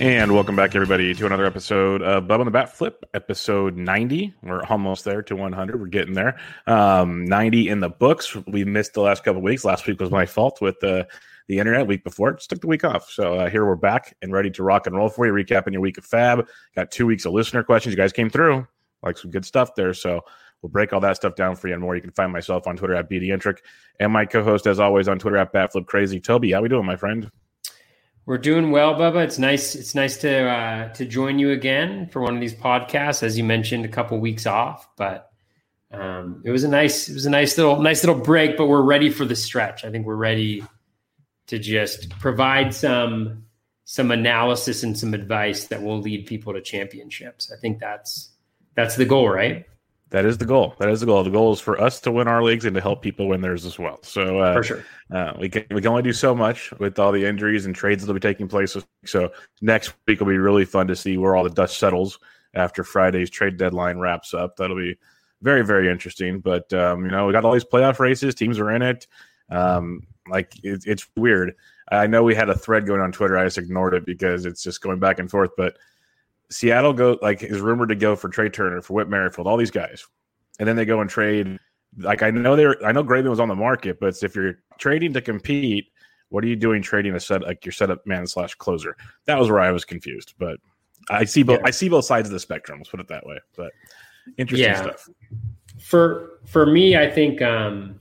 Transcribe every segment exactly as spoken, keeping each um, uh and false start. And welcome back, everybody, to another episode of Bub on the Bat Flip, episode ninety. We're almost there to one hundred. We're getting there. Um, ninety in the books. We missed the last couple of weeks. Last week was my fault with the, the internet. Week before, just took the week off. So uh, here we're back and ready to rock and roll for you. Recapping your week of Fab. Got two weeks of listener questions. You guys came through. Like some good stuff there. So we'll break all that stuff down for you and more. You can find myself on Twitter at BDentric and my co-host, as always, on Twitter at BatFlipCrazy. Toby, how we doing, my friend? We're doing well, Bubba. It's nice. It's nice to uh, to join you again for one of these podcasts. As you mentioned, a couple weeks off, but um, it was a nice. It was a nice little nice little break. But we're ready for the stretch. I think we're ready to just provide some some analysis and some advice that will lead people to championships. I think that's that's the goal, right? That is the goal. That is the goal. The goal is for us to win our leagues and to help people win theirs as well. So uh, for sure. uh, we can we can only do so much with all the injuries and trades that will be taking place. So next week will be really fun to see where all the dust settles after Friday's trade deadline wraps up. That'll be very, very interesting. But, um, you know, we got all these playoff races. Teams are in it. Um, like, it, it's weird. I know we had a thread going on Twitter. I just ignored it because it's just going back and forth. But Seattle go like is rumored to go for Trey Turner, for Whit Merrifield, all these guys, and then they go and trade. Like I know they were, I know Graveman was on the market, but if you're trading to compete, what are you doing trading a set like your setup man slash closer? That was where I was confused, but I see both. Yeah. I see both sides of the spectrum. Let's put it that way. But interesting yeah. stuff. For for me, I think um,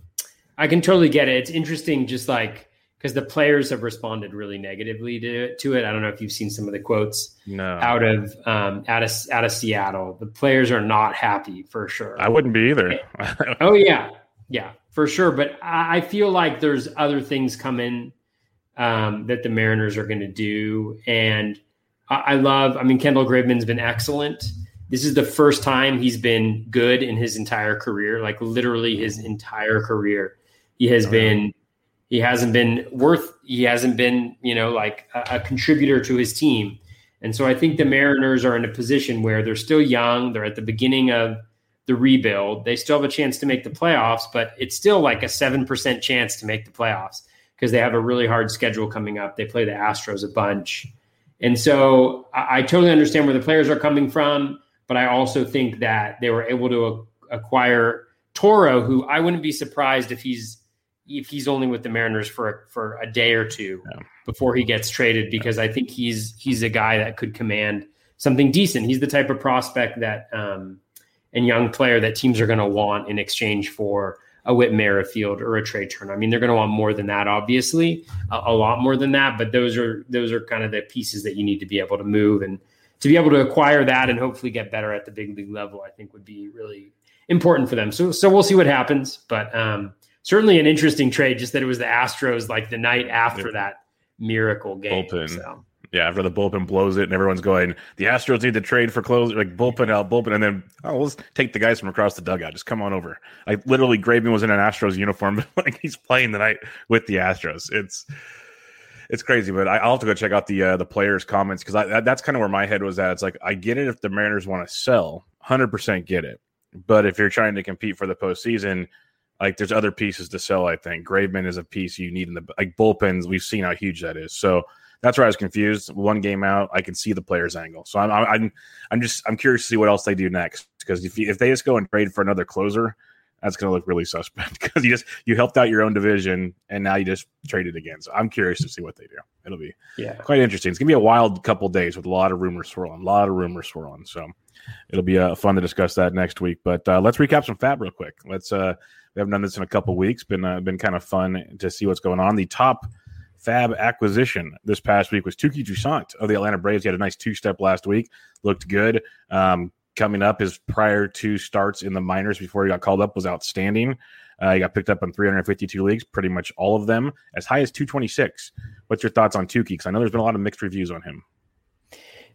I can totally get it. It's interesting, just like. Because the players have responded really negatively to, to it. I don't know if you've seen some of the quotes no. out of um, out of out of Seattle. The players are not happy for sure. I wouldn't be either. oh yeah, yeah, for sure. But I, I feel like there's other things coming um, that the Mariners are going to do, and I, I love. I mean, Kendall Graveman's been excellent. This is the first time he's been good in his entire career. Like literally, his entire career, he has oh. been. He hasn't been worth, he hasn't been, you know, like a, a contributor to his team. And so I think the Mariners are in a position where they're still young. They're at the beginning of the rebuild. They still have a chance to make the playoffs, but it's still like a seven percent chance to make the playoffs because they have a really hard schedule coming up. They play the Astros a bunch. And so I, I totally understand where the players are coming from, but I also think that they were able to a, acquire Toro, who I wouldn't be surprised if he's, if he's only with the Mariners for, for a day or two yeah. before he gets traded, because I think he's, he's a guy that could command something decent. He's the type of prospect that, um, and young player that teams are going to want in exchange for a Whit Merrifield or a Trey Turner. I mean, they're going to want more than that, obviously a, a lot more than that, but those are, those are kind of the pieces that you need to be able to move. And to be able to acquire that and hopefully get better at the big league level, I think would be really important for them. So, so we'll see what happens, but um, certainly an interesting trade, just that it was the Astros like the night after yeah. that miracle game. Bullpen. So. Yeah. After the bullpen blows it and everyone's going, the Astros need to trade for close, like bullpen out bullpen. And then oh, let's take the guys from across the dugout. Just come on over. Like literally Graveman was in an Astros uniform, but like he's playing the night with the Astros. It's, It's crazy, but I, I'll have to go check out the uh, the players' comments because that's kind of where my head was at. It's like, I get it if the Mariners want to sell, one hundred percent get it. But if you're trying to compete for the postseason, like there's other pieces to sell, I think. Graveman is a piece you need in the like bullpens. We've seen how huge that is. So that's where I was confused. One game out, I can see the players' angle. So I'm I'm I'm just I'm curious to see what else they do next, because if you, if they just go and trade for another closer, that's going to look really suspect because you just you helped out your own division and now you just traded again. So I'm curious to see what they do. It'll be yeah. quite interesting. It's going to be a wild couple days with a lot of rumors swirling, a lot of rumors swirling. So it'll be uh, fun to discuss that next week. But uh, let's recap some F A B real quick. Let's uh, we haven't done this in a couple weeks. Been uh, been kind of fun to see what's going on. The top F A B acquisition this past week was Touki Toussaint of the Atlanta Braves. He had a nice two-step last week. Looked good. Um, Coming up, his prior two starts in the minors before he got called up was outstanding. Uh, he got picked up in three hundred fifty-two leagues, pretty much all of them, as high as two twenty-six. What's your thoughts on Touki? Because I know there's been a lot of mixed reviews on him.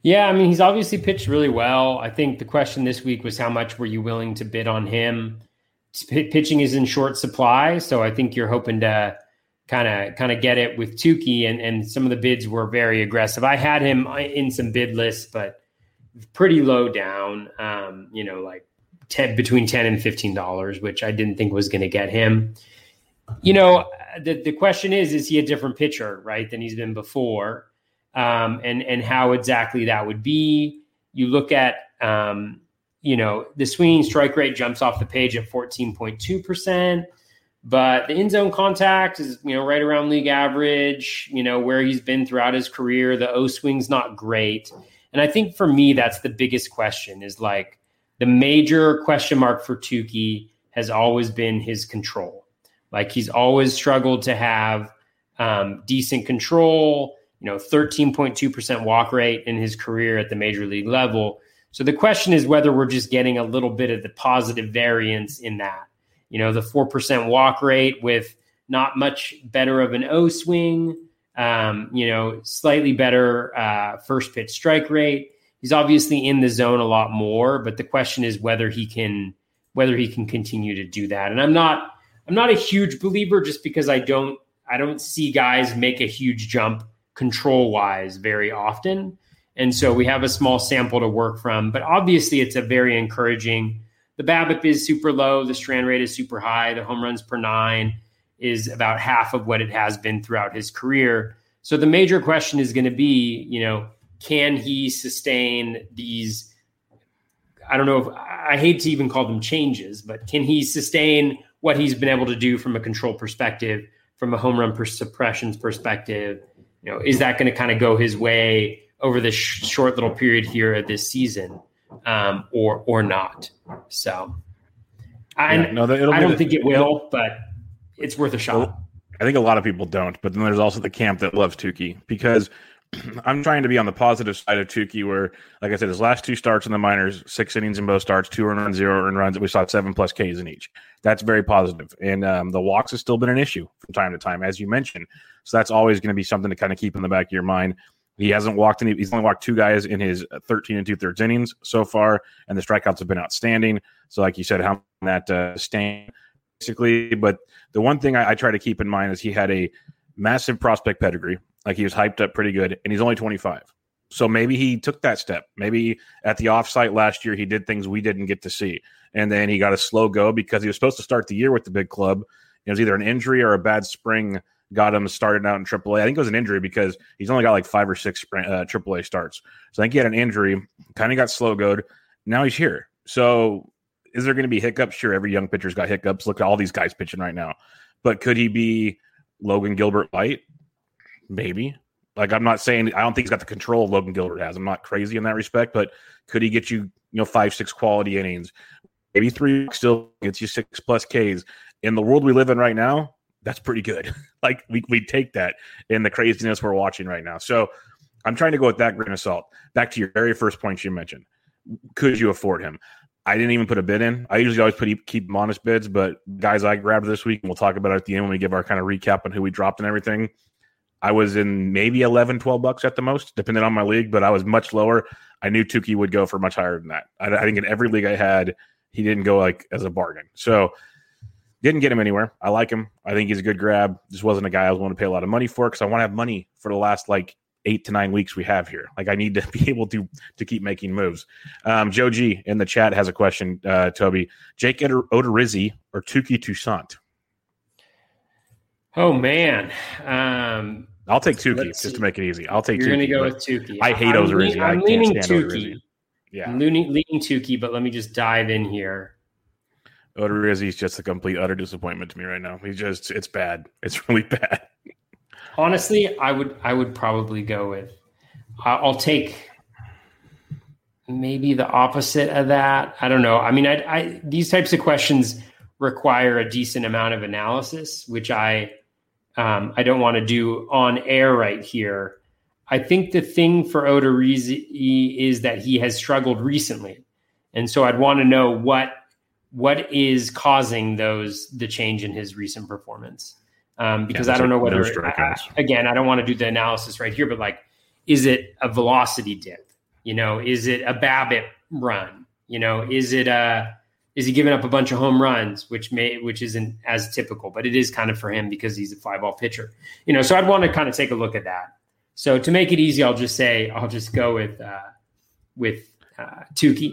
Yeah, I mean, he's obviously pitched really well. I think the question this week was how much were you willing to bid on him? P- pitching is in short supply, so I think you're hoping to kind of kind of get it with Touki, and, and some of the bids were very aggressive. I had him in some bid lists, but pretty low down, um, you know, like ten, between ten and fifteen dollars, which I didn't think was going to get him. You know, the the question is, is he a different pitcher, right, than he's been before, um, and and how exactly that would be? You look at, um, you know, the swinging strike rate jumps off the page at fourteen point two percent, but the in zone contact is, you know, right around league average. You know, where he's been throughout his career, the O swing's not great. And I think for me, that's the biggest question, is like the major question mark for Touki has always been his control. Like he's always struggled to have um, decent control, you know, thirteen point two percent walk rate in his career at the major league level. So the question is whether we're just getting a little bit of the positive variance in that, you know, the four percent walk rate with not much better of an O swing. Um, you know, slightly better uh, first pitch strike rate. He's obviously in the zone a lot more, but the question is whether he can whether he can continue to do that. And I'm not I'm not a huge believer, just because I don't I don't see guys make a huge jump control wise very often. And so we have a small sample to work from, but obviously it's a very encouraging. The BABIP is super low, the strand rate is super high, the home runs per nine is about half of what it has been throughout his career. So the major question is going to be, you know, can he sustain these, I don't know if I hate to even call them changes, but can he sustain what he's been able to do from a control perspective, from a home run per suppressions perspective? You know, is that going to kind of go his way over this sh- short little period here of this season um, or, or not? So I, yeah, no, I don't the, think it will, but it's worth a shot. I think a lot of people don't, but then there's also the camp that loves Touki, because I'm trying to be on the positive side of Touki, where, like I said, his last two starts in the minors, six innings in both starts, two earned runs, zero earned runs. We saw seven plus Ks in each. That's very positive. And um, the walks has still been an issue from time to time, as you mentioned. So that's always going to be something to kind of keep in the back of your mind. He hasn't walked any. He's only walked two guys in his thirteen and two-thirds innings so far, and the strikeouts have been outstanding. So like you said, how that uh, stand – basically, but the one thing I, I try to keep in mind is he had a massive prospect pedigree. Like he was hyped up pretty good, and he's only twenty-five. So maybe he took that step. Maybe at the offsite last year, he did things we didn't get to see. And then he got a slow go because he was supposed to start the year with the big club. It was either an injury or a bad spring got him started out in triple A. I think it was an injury because he's only got like five or six sprint, uh, triple A starts. So I think he had an injury, kind of got slow goed. Now he's here. So is there going to be hiccups? Sure, every young pitcher's got hiccups. Look at all these guys pitching right now. But could he be Logan Gilbert light? Maybe. Like, I'm not saying – I don't think he's got the control Logan Gilbert has. I'm not crazy in that respect. But could he get you, you know, five, six quality innings? Maybe three still gets you six-plus Ks. In the world we live in right now, that's pretty good. Like, we we take that in the craziness we're watching right now. So I'm trying to go with that grain of salt. Back to your very first point you mentioned. Could you afford him? I didn't even put a bid in. I usually always put keep modest bids, but guys I grabbed this week, and we'll talk about it at the end when we give our kind of recap on who we dropped and everything. I was in maybe eleven, twelve bucks at the most, depending on my league, but I was much lower. I knew Touki would go for much higher than that. I, I think in every league I had, he didn't go like as a bargain. So didn't get him anywhere. I like him. I think he's a good grab. Just wasn't a guy I was willing to pay a lot of money for because I want to have money for the last like eight to nine weeks we have here. Like I need to be able to to keep making moves. Um, Joe G in the chat has a question, uh, Toby. Jake Odorizzi or Touki Toussaint? Oh, man. Um, I'll take Touki just see. to make it easy. I'll take You're Touki. You're going to go with Touki. I hate Odorizzi. I'm, I'm I leaning Touki. Yeah. I'm leaning, leaning Touki, but let me just dive in here. Odorizzi is just a complete, utter disappointment to me right now. He just, it's bad. It's really bad. Honestly, I would, I would probably go with, I'll take maybe the opposite of that. I don't know. I mean, I, I, these types of questions require a decent amount of analysis, which I, um, I don't want to do on air right here. I think the thing for Odorizzi is that he has struggled recently. And so I'd want to know what, What is causing those the change in his recent performance? Um, because yeah, I don't know whether, I, again, I don't want to do the analysis right here, but like, is it a velocity dip? You know, is it a Babbitt run? You know, is it a, is he giving up a bunch of home runs, which may, which isn't as typical, but it is kind of for him because he's a fly ball pitcher, you know, so I'd want to kind of take a look at that. So to make it easy, I'll just say, I'll just go with, uh, with uh, Touki.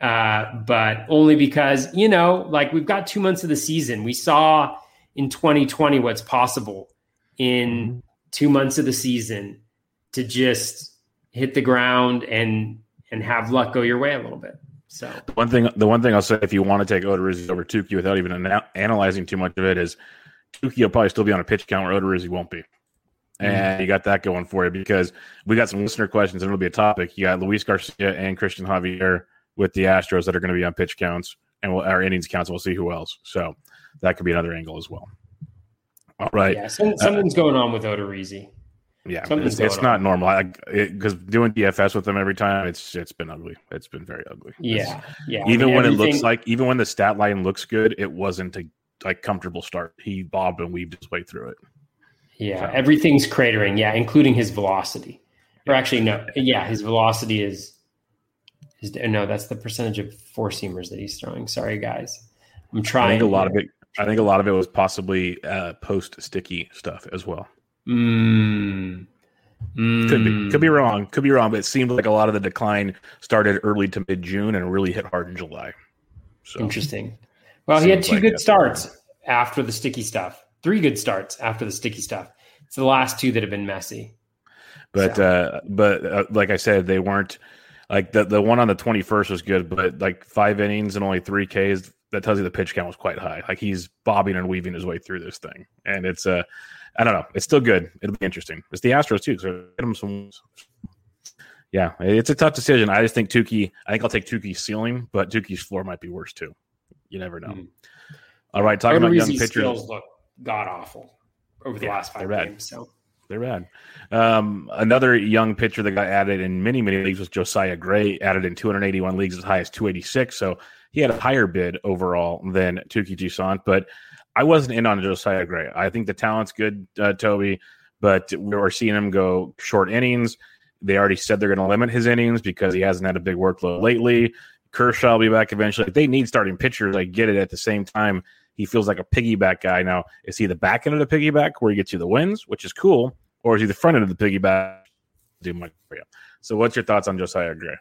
Uh, but only because, you know, like we've got two months of the season. We saw in twenty twenty what's possible in two months of the season to just hit the ground and and have luck go your way a little bit. So the one thing, the one thing I'll say, if you want to take Odorizzi over Touki without even ana- analyzing too much of it, is Touki will probably still be on a pitch count where Odorizzi won't be. And you got that going for you because we got some listener questions and it'll be a topic. You got Luis Garcia and Cristian Javier with the Astros that are going to be on pitch counts and we'll, our innings counts. We'll see who else. So that could be another angle as well. All right. Yeah, some, something's uh, going on with Odorizzi. Yeah, something's it's, it's not normal because doing D F S with them every time, it's it's been ugly. It's been very ugly. Yeah, it's, yeah. Even I mean, when everything... it looks like, even when the stat line looks good, it wasn't a like comfortable start. He bobbed and weaved his way through it. Yeah, so. Everything's cratering. Yeah, including his velocity. Or actually, no. Yeah, his velocity is. His, no, that's the percentage of four seamers that he's throwing. Sorry, guys, I'm trying. I think a lot of it. I think a lot of it was possibly uh, post sticky stuff as well. Mm. Mm. Could be, could be wrong, could be wrong. But it seemed like a lot of the decline started early to mid June and really hit hard in July. So interesting. Well, he had two like good starts around. after the sticky stuff. Three good starts after the sticky stuff. It's the last two that have been messy. But so. uh, but uh, like I said, they weren't. Like the, the one on the twenty-first was good, but like five innings and only three Ks, that tells you the pitch count was quite high. Like he's bobbing and weaving his way through this thing. And it's, uh, I don't know, it's still good. It'll be interesting. It's the Astros too, so get him some. Yeah, it's a tough decision. I just think Touki, I think I'll take Tuki's ceiling, but Tuki's floor might be worse too. You never know. Mm-hmm. All right, talking about young pitchers. Skills look god awful over the yeah, last five games. So. They're bad. Um, another young pitcher that got added in many, many leagues was Josiah Gray, added in two hundred eighty-one leagues as high as two eighty-six. So he had a higher bid overall than Touki Toussaint. But I wasn't in on Josiah Gray. I think the talent's good, uh, Toby, but we're seeing him go short innings. They already said they're going to limit his innings because he hasn't had a big workload lately. Kershaw will be back eventually. If they need starting pitchers, I get it. At the same time, he feels like a piggyback guy. Now, is he the back end of the piggyback where he gets you the wins, which is cool, or is he the front end of the piggyback? Do much for you. So what's your thoughts on Josiah Gray?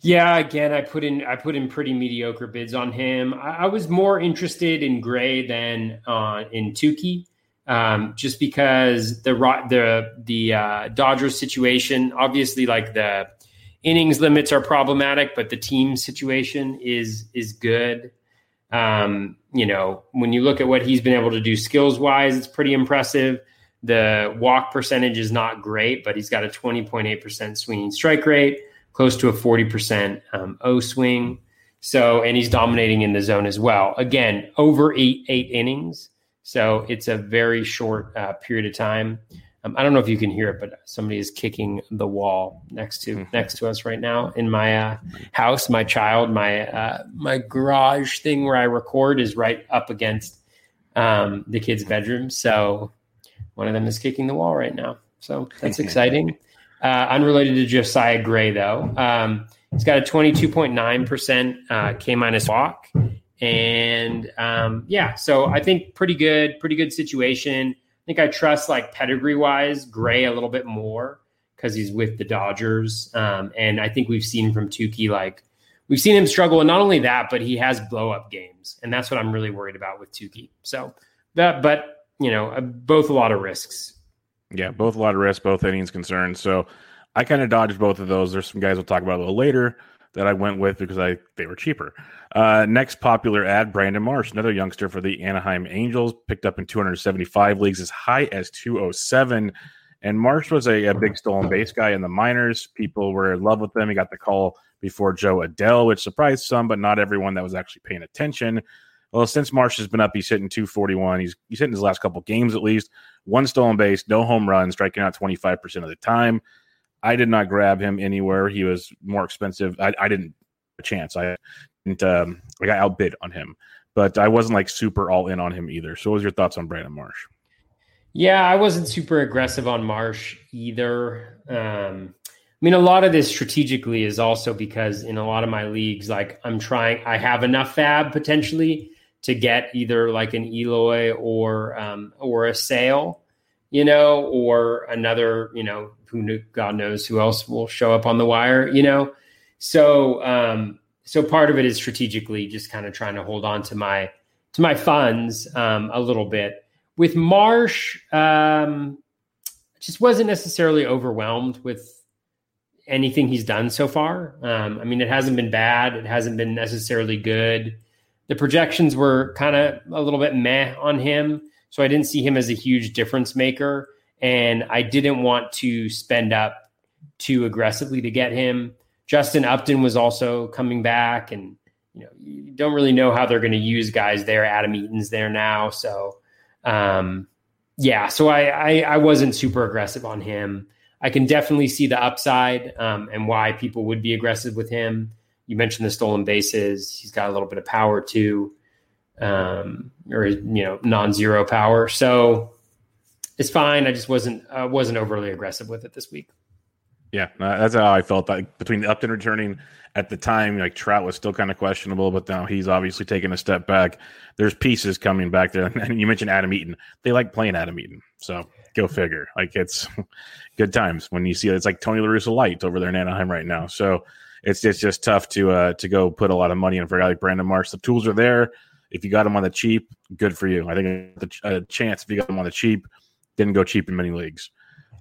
Yeah, again, I put in I put in pretty mediocre bids on him. I, I was more interested in Gray than uh, in Touki, um, just because the the the uh, Dodgers situation, obviously, like the innings limits are problematic, but the team situation is is good. Um, you know, when you look at what he's been able to do skills wise, it's pretty impressive. The walk percentage is not great, but he's got a twenty point eight percent swinging strike rate, close to a forty percent um, O swing. So, and he's dominating in the zone as well. Again, over eight, eight innings. So it's a very short uh, period of time. Um, I don't know if you can hear it, but somebody is kicking the wall next to next to us right now in my uh, house. My child, my uh, my garage thing where I record is right up against um, the kid's bedroom. So one of them is kicking the wall right now. So that's exciting. Uh, unrelated to Josiah Gray, though, um, he's got a twenty-two point nine percent uh, K minus walk. And um, yeah, so I think pretty good, pretty good situation. I think I trust, like, pedigree wise, Gray a little bit more because he's with the Dodgers. Um, and I think we've seen from Touki, like, we've seen him struggle. And not only that, but he has blow up games. And that's what I'm really worried about with Touki. So that, but, you know, both a lot of risks. Yeah, both a lot of risks, both innings concerned. So I kind of dodged both of those. There's some guys we'll talk about a little later that I went with because I they were cheaper. Uh, next popular ad, Brandon Marsh, another youngster for the Anaheim Angels, picked up in two seventy-five leagues, as high as two oh seven. And Marsh was a, a big stolen base guy in the minors. People were in love with him. He got the call before Joe Adele, which surprised some, but not everyone that was actually paying attention. Well, since Marsh has been up, he's hitting two forty-one. He's he's hitting his last couple games at least. One stolen base, no home run, striking out twenty-five percent of the time. I did not grab him anywhere. He was more expensive. I, I didn't have a chance. I didn't, um, I got outbid on him, but I wasn't like super all in on him either. So what was your thoughts on Brandon Marsh? Yeah, I wasn't super aggressive on Marsh either. Um, I mean, a lot of this strategically is also because in a lot of my leagues, like, I'm trying, I have enough fab potentially to get either like an Eloy or, um, or a Sale, you know, or another, you know, who knew, God knows who else will show up on the wire, you know? So, um, so part of it is strategically just kind of trying to hold on to my, to my funds, um, a little bit. With Marsh, um, just wasn't necessarily overwhelmed with anything he's done so far. Um, I mean, it hasn't been bad. It hasn't been necessarily good. The projections were kind of a little bit meh on him. So I didn't see him as a huge difference maker, and I didn't want to spend up too aggressively to get him. Justin Upton was also coming back, and, you know, you don't really know how they're going to use guys there. Adam Eaton's there now. So, um, yeah, so I, I, I wasn't super aggressive on him. I can definitely see the upside um, and why people would be aggressive with him. You mentioned the stolen bases. He's got a little bit of power too. Um, or, you know, non-zero power. So it's fine. I just wasn't, uh, wasn't overly aggressive with it this week. Yeah. Uh, that's how I felt. Like, between Upton returning at the time, like, Trout was still kind of questionable, but now he's obviously taking a step back. There's pieces coming back there. And you mentioned Adam Eaton. They like playing Adam Eaton. So go figure. Like, it's good times when you see it. It's like Tony La Russa light over there in Anaheim right now. So it's, it's just tough to, uh, to go put a lot of money in for a guy like Brandon Marsh. The tools are there. If you got him on the cheap, good for you. I think the ch- a chance if you got him on the cheap, didn't go cheap in many leagues.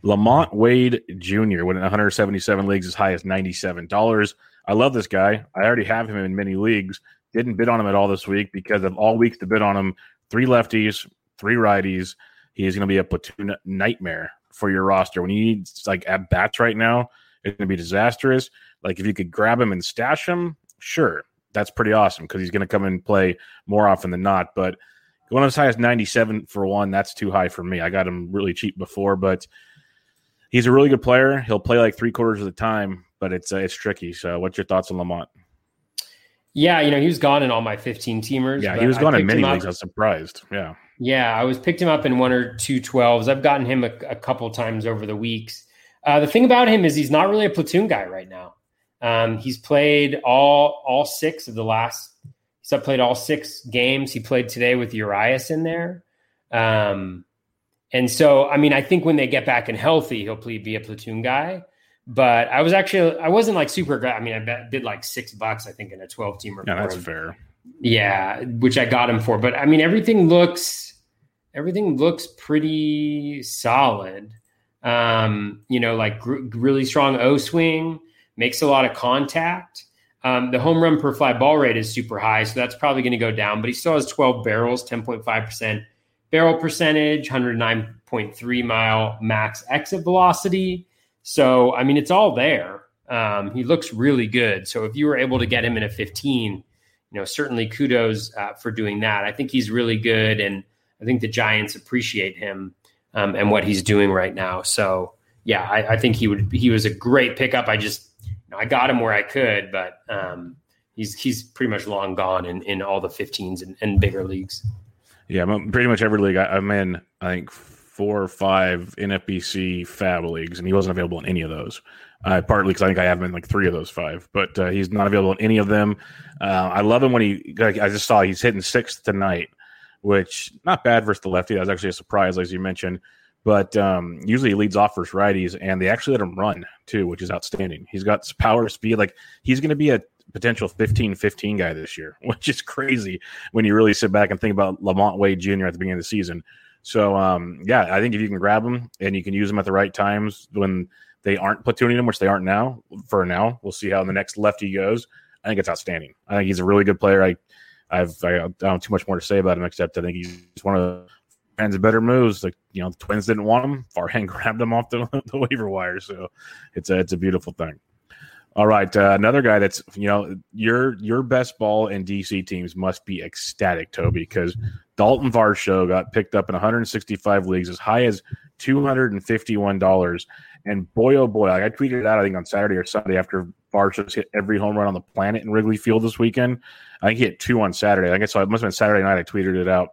LaMonte Wade Junior went in one seventy-seven leagues, as high as ninety-seven dollars. I love this guy. I already have him in many leagues. Didn't bid on him at all this week because of all weeks to bid on him. Three lefties, three righties. He is going to be a platoon nightmare for your roster. When you need, like, at-bats right now, it's going to be disastrous. Like, if you could grab him and stash him, sure. That's pretty awesome because he's going to come and play more often than not. But going as high as ninety-seven for one, that's too high for me. I got him really cheap before, but he's a really good player. He'll play like three quarters of the time, but it's uh, it's tricky. So what's your thoughts on LaMonte? Yeah, you know, he was gone in all my fifteen-teamers. Yeah, he was gone in many leagues. I was surprised. Yeah. Yeah, I was picked him up in one or two twelves. I've gotten him a, a couple times over the weeks. Uh, the thing about him is he's not really a platoon guy right now. Um, he's played all all six of the last. He's played all six games. He played today with Urias in there, um, and so I mean, I think when they get back and healthy, he'll be a platoon guy. But I was actually I wasn't like super. I mean, I bet, did like six bucks I think in a twelve teamer. Yeah, that's him. Fair. Yeah, which I got him for. But I mean, everything looks everything looks pretty solid. Um, you know, like gr- really strong O swing. Makes a lot of contact. Um, the home run per fly ball rate is super high, so that's probably going to go down. But he still has twelve barrels, ten point five percent barrel percentage, one oh nine point three mile max exit velocity. So, I mean, it's all there. Um, he looks really good. So if you were able to get him in a fifteen, you know, certainly kudos uh, for doing that. I think he's really good, and I think the Giants appreciate him. um, and what he's doing right now. So yeah, I, I think he would, he was a great pickup. I just, you know, I got him where I could, but um, he's, he's pretty much long gone in, in all the fifteens and, and bigger leagues. Yeah. Pretty much every league I, I'm in, I think four or five N F B C fab leagues, and he wasn't available in any of those. Uh, partly because I think I have him in like three of those five, but uh, he's not available in any of them. Uh, I love him when he, like, I just saw he's hitting sixth tonight, which not bad versus the lefty. That was actually a surprise, as you mentioned. But um, usually he leads off versus righties, and they actually let him run too, which is outstanding. He's got power, speed. Like, he's going to be a potential fifteen fifteen guy this year, which is crazy when you really sit back and think about LaMonte Wade Junior at the beginning of the season. So, um, yeah, I think if you can grab him and you can use him at the right times when they aren't platooning him, which they aren't now, for now. We'll see how the next lefty goes. I think it's outstanding. I think he's a really good player. I I've, I don't have too much more to say about him, except I think he's one of the better moves. Like, you know, the Twins didn't want him. Farhan grabbed him off the, the waiver wire. So it's a, it's a beautiful thing. All right, uh, another guy that's, you know, your your best ball and D C teams must be ecstatic, Toby, because Daulton Varsho got picked up in one hundred sixty-five leagues, as high as two hundred fifty-one dollars. And boy, oh boy, like I tweeted it out, I think, on Saturday or Sunday after Varsho's hit every home run on the planet in Wrigley Field this weekend. I think he hit two on Saturday. I guess so. It must have been Saturday night I tweeted it out.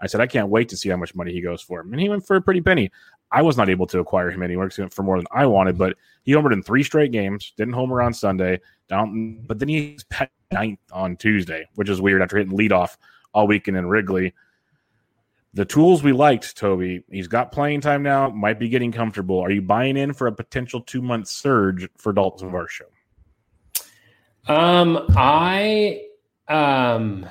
I said, I can't wait to see how much money he goes for. And he went for a pretty penny. I was not able to acquire him anywhere for more than I wanted, but he homered in three straight games, didn't homer on Sunday, down, but then he's back ninth on Tuesday, which is weird after hitting leadoff all weekend in Wrigley. The tools we liked, Toby, he's got playing time now, might be getting comfortable. Are you buying in for a potential two-month surge for Daulton Varsho? Um, I, um,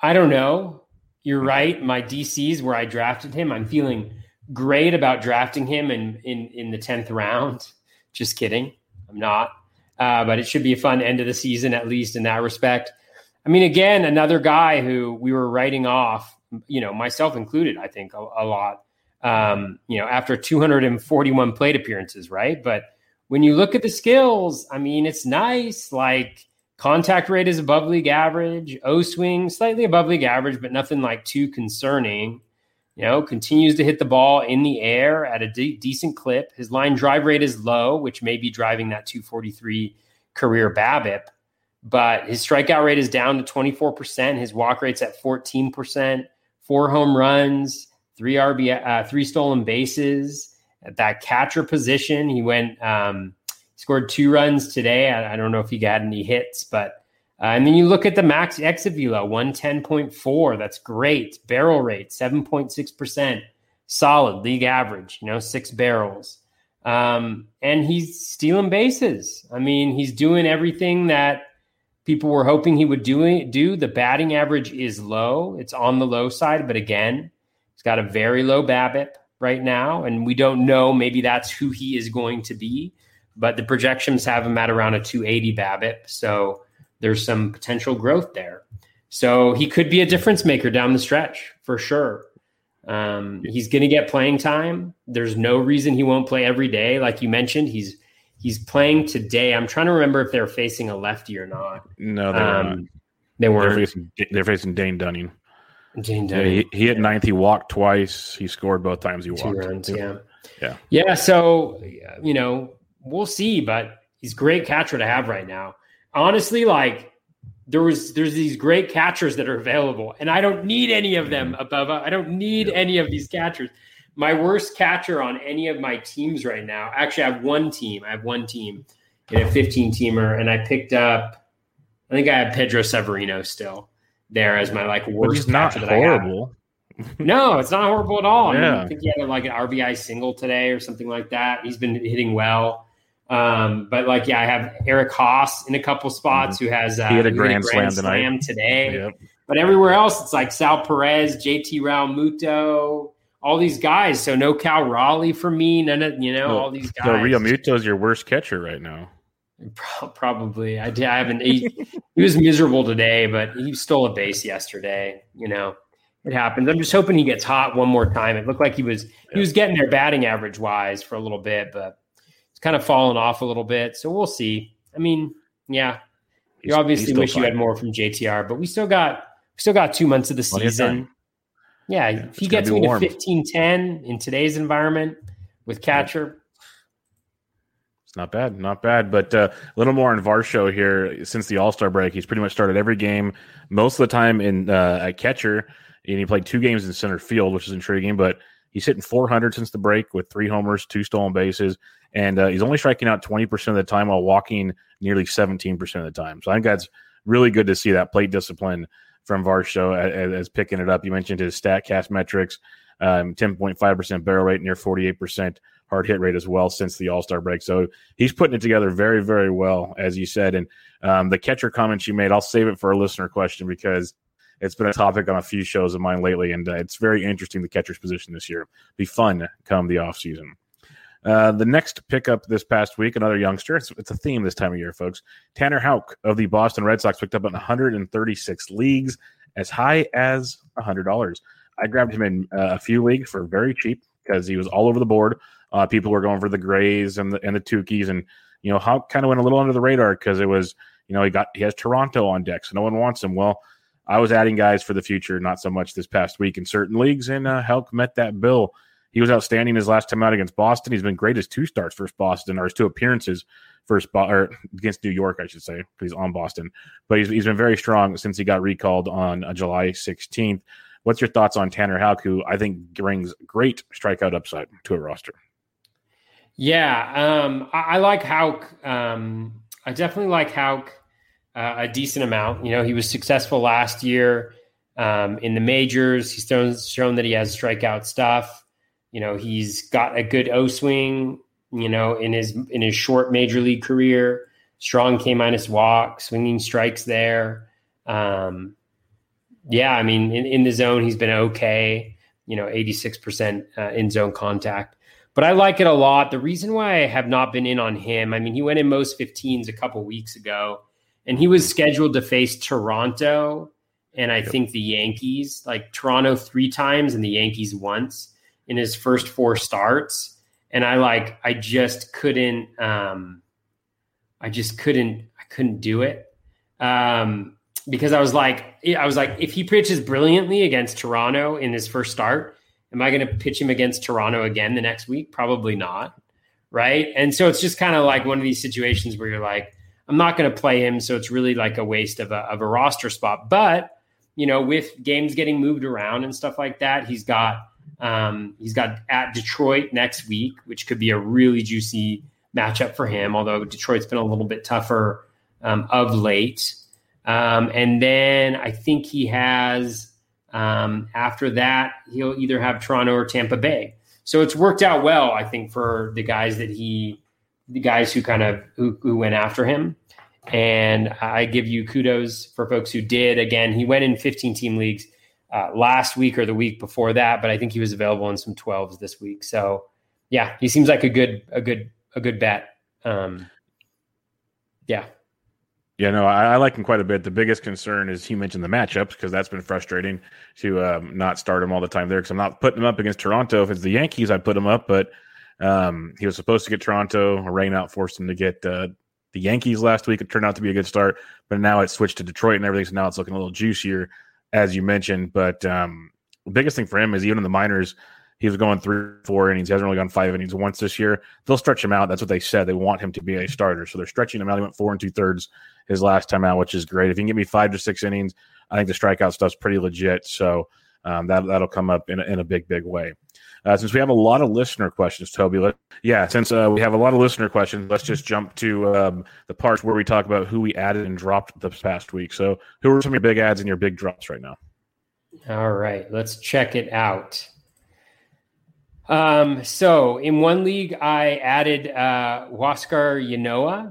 I don't know. You're right. My D Cs where I drafted him, I'm feeling great about drafting him in, in, in the tenth round. Just kidding. I'm not. Uh, but it should be a fun end of the season, at least in that respect. I mean, again, another guy who we were writing off, you know, myself included, I think a, a lot, um, you know, after two hundred forty-one plate appearances. Right. But when you look at the skills, I mean, it's nice. Like, contact rate is above league average, O swing slightly above league average, but nothing like too concerning. You know, continues to hit the ball in the air at a de- decent clip. His line drive rate is low, which may be driving that two forty-three career BABIP. But his strikeout rate is down to twenty-four percent. His walk rate's at fourteen percent. Four home runs, three R B I, uh, three stolen bases. At that catcher position, he went. Um, Scored two runs today. I, I don't know if he got any hits, but uh, and then you look at the max exit velo, one ten point four. That's great. Barrel rate, seven point six percent. Solid league average, you know, six barrels. Um, and he's stealing bases. I mean, he's doing everything that people were hoping he would do. do. The batting average is low. It's on the low side, but again, he's got a very low BABIP right now, and we don't know. Maybe that's who he is going to be. But the projections have him at around a two eighty BABIP, so there's some potential growth there. So he could be a difference maker down the stretch for sure. Um, he's going to get playing time. There's no reason he won't play every day, like you mentioned. He's he's playing today. I'm trying to remember if they're facing a lefty or not. No, they um, not. They weren't. They're facing, they're facing Dane Dunning. Dane Dunning. Yeah, he, he hit ninth. He walked twice. He scored both times. He walked. Two runs, yeah. Yeah. Yeah. So you know. We'll see, but he's a great catcher to have right now. Honestly, like there was, there's these great catchers that are available, and I don't need any of them above. I don't need any of these catchers. My worst catcher on any of my teams right now. Actually, I have one team. I have one team in a fifteen teamer, and I picked up. I think I have Pedro Severino still there as my like worst. But he's not catcher horrible. That I have. No, it's not horrible at all. Yeah. I mean, I think he had like an R B I single today or something like that. He's been hitting well. Um, but like, yeah, I have Eric Haase in a couple spots mm-hmm. who has uh, he had a grand, a grand slam, slam today, yep. But everywhere else, it's like Sal Perez, J T Realmuto, all these guys. So no Cal Raleigh for me. None of, you know, well, all these guys. So Realmuto is your worst catcher right now. Pro- probably. I, did, I haven't, he, he was miserable today, but he stole a base yesterday. You know, it happens. I'm just hoping he gets hot one more time. It looked like he was, yep. he was getting there batting average wise for a little bit, but kind of fallen off a little bit, so we'll see. I mean, yeah, you he's, obviously he's wish fine. You had more from J T R, but we still got we still got two months of the season. Yeah, yeah if he gets me warm. to fifteen ten in today's environment with catcher. It's not bad, not bad. But uh, a little more on Varsho here. Since the All-Star break, he's pretty much started every game, most of the time in uh, at catcher, and he played two games in center field, which is intriguing, but he's hitting four hundred since the break with three homers, two stolen bases, and uh, he's only striking out twenty percent of the time while walking nearly seventeen percent of the time. So I think that's really good to see that plate discipline from Varsho as, as picking it up. You mentioned his StatCast metrics, um, ten point five percent barrel rate, near forty-eight percent hard hit rate as well since the All-Star break. So he's putting it together very, very well, as you said. And um, the catcher comments you made, I'll save it for a listener question because it's been a topic on a few shows of mine lately, and uh, it's very interesting, the catcher's position this year. Be fun come the offseason. Uh, the next pickup this past week, another youngster. It's, it's a theme this time of year, folks. Tanner Houck of the Boston Red Sox picked up in one hundred thirty-six leagues, as high as one hundred dollars. I grabbed him in uh, a few leagues for very cheap because he was all over the board. Uh, people were going for the Grays and the and the Toukies, and you know Houck kind of went a little under the radar because it was, you know, he got he has Toronto on deck, so no one wants him. Well, I was adding guys for the future, not so much this past week in certain leagues, and uh, Houck met that bill. He was outstanding his last time out against Boston. He's been great his two starts versus Boston, or his two appearances first, or against New York, I should say, because he's on Boston. But he's, he's been very strong since he got recalled on uh, July sixteenth. What's your thoughts on Tanner Houck, who I think brings great strikeout upside to a roster? Yeah, um, I, I like Houck. Um, I definitely like Houck uh, a decent amount. You know, he was successful last year um, in the majors. He's shown, shown that he has strikeout stuff. You know, he's got a good O swing, you know, in his in his short major league career, strong K minus walk, swinging strikes there. Um, yeah, I mean, in, in the zone, he's been okay, you know, eighty-six percent uh, in zone contact. But I like it a lot. The reason why I have not been in on him, I mean, he went in most fifteens a couple weeks ago, and he was scheduled to face Toronto and I yep. think the Yankees, like Toronto three times and the Yankees once in his first four starts. And I like, I just couldn't, um, I just couldn't, I couldn't do it. Um, because I was like, I was like, if he pitches brilliantly against Toronto in his first start, am I going to pitch him against Toronto again the next week? Probably not. Right. And so it's just kind of like one of these situations where you're like, I'm not going to play him. So it's really like a waste of a, of a roster spot, but you know, with games getting moved around and stuff like that, he's got, Um, he's got at Detroit next week, which could be a really juicy matchup for him, although Detroit's been a little bit tougher um, of late. Um, and then I think he has, um, after that, he'll either have Toronto or Tampa Bay. So it's worked out well, I think, for the guys that he, the guys who kind of, who, who went after him. And I give you kudos for folks who did. Again, he went in fifteen-team leagues Uh, last week or the week before that, but I think he was available in some twelves this week. So yeah, he seems like a good, a good, a good bet. Um, yeah. Yeah, no, I, I like him quite a bit. The biggest concern is he mentioned the matchups because that's been frustrating to um, not start him all the time there because I'm not putting him up against Toronto. If it's the Yankees, I put him up, but um, he was supposed to get Toronto. A rain out forced him to get uh, the Yankees last week. It turned out to be a good start, but now it's switched to Detroit and everything. So now it's looking a little juicier, as you mentioned, but um, the biggest thing for him is even in the minors, he was going three, four innings. He hasn't really gone five innings once this year. They'll stretch him out. That's what they said. They want him to be a starter, so they're stretching him out. He went four and two thirds his last time out, which is great. If he can get me five to six innings, I think the strikeout stuff's pretty legit. So um, that that'll come up in a, in a big, big way. Uh, since we have a lot of listener questions, Toby. Let, yeah, since uh, we have a lot of listener questions, let's just jump to um, the parts where we talk about who we added and dropped this past week. So who are some of your big adds and your big drops right now? All right, let's check it out. Um, so in one league, I added uh, Waskar Yanoa.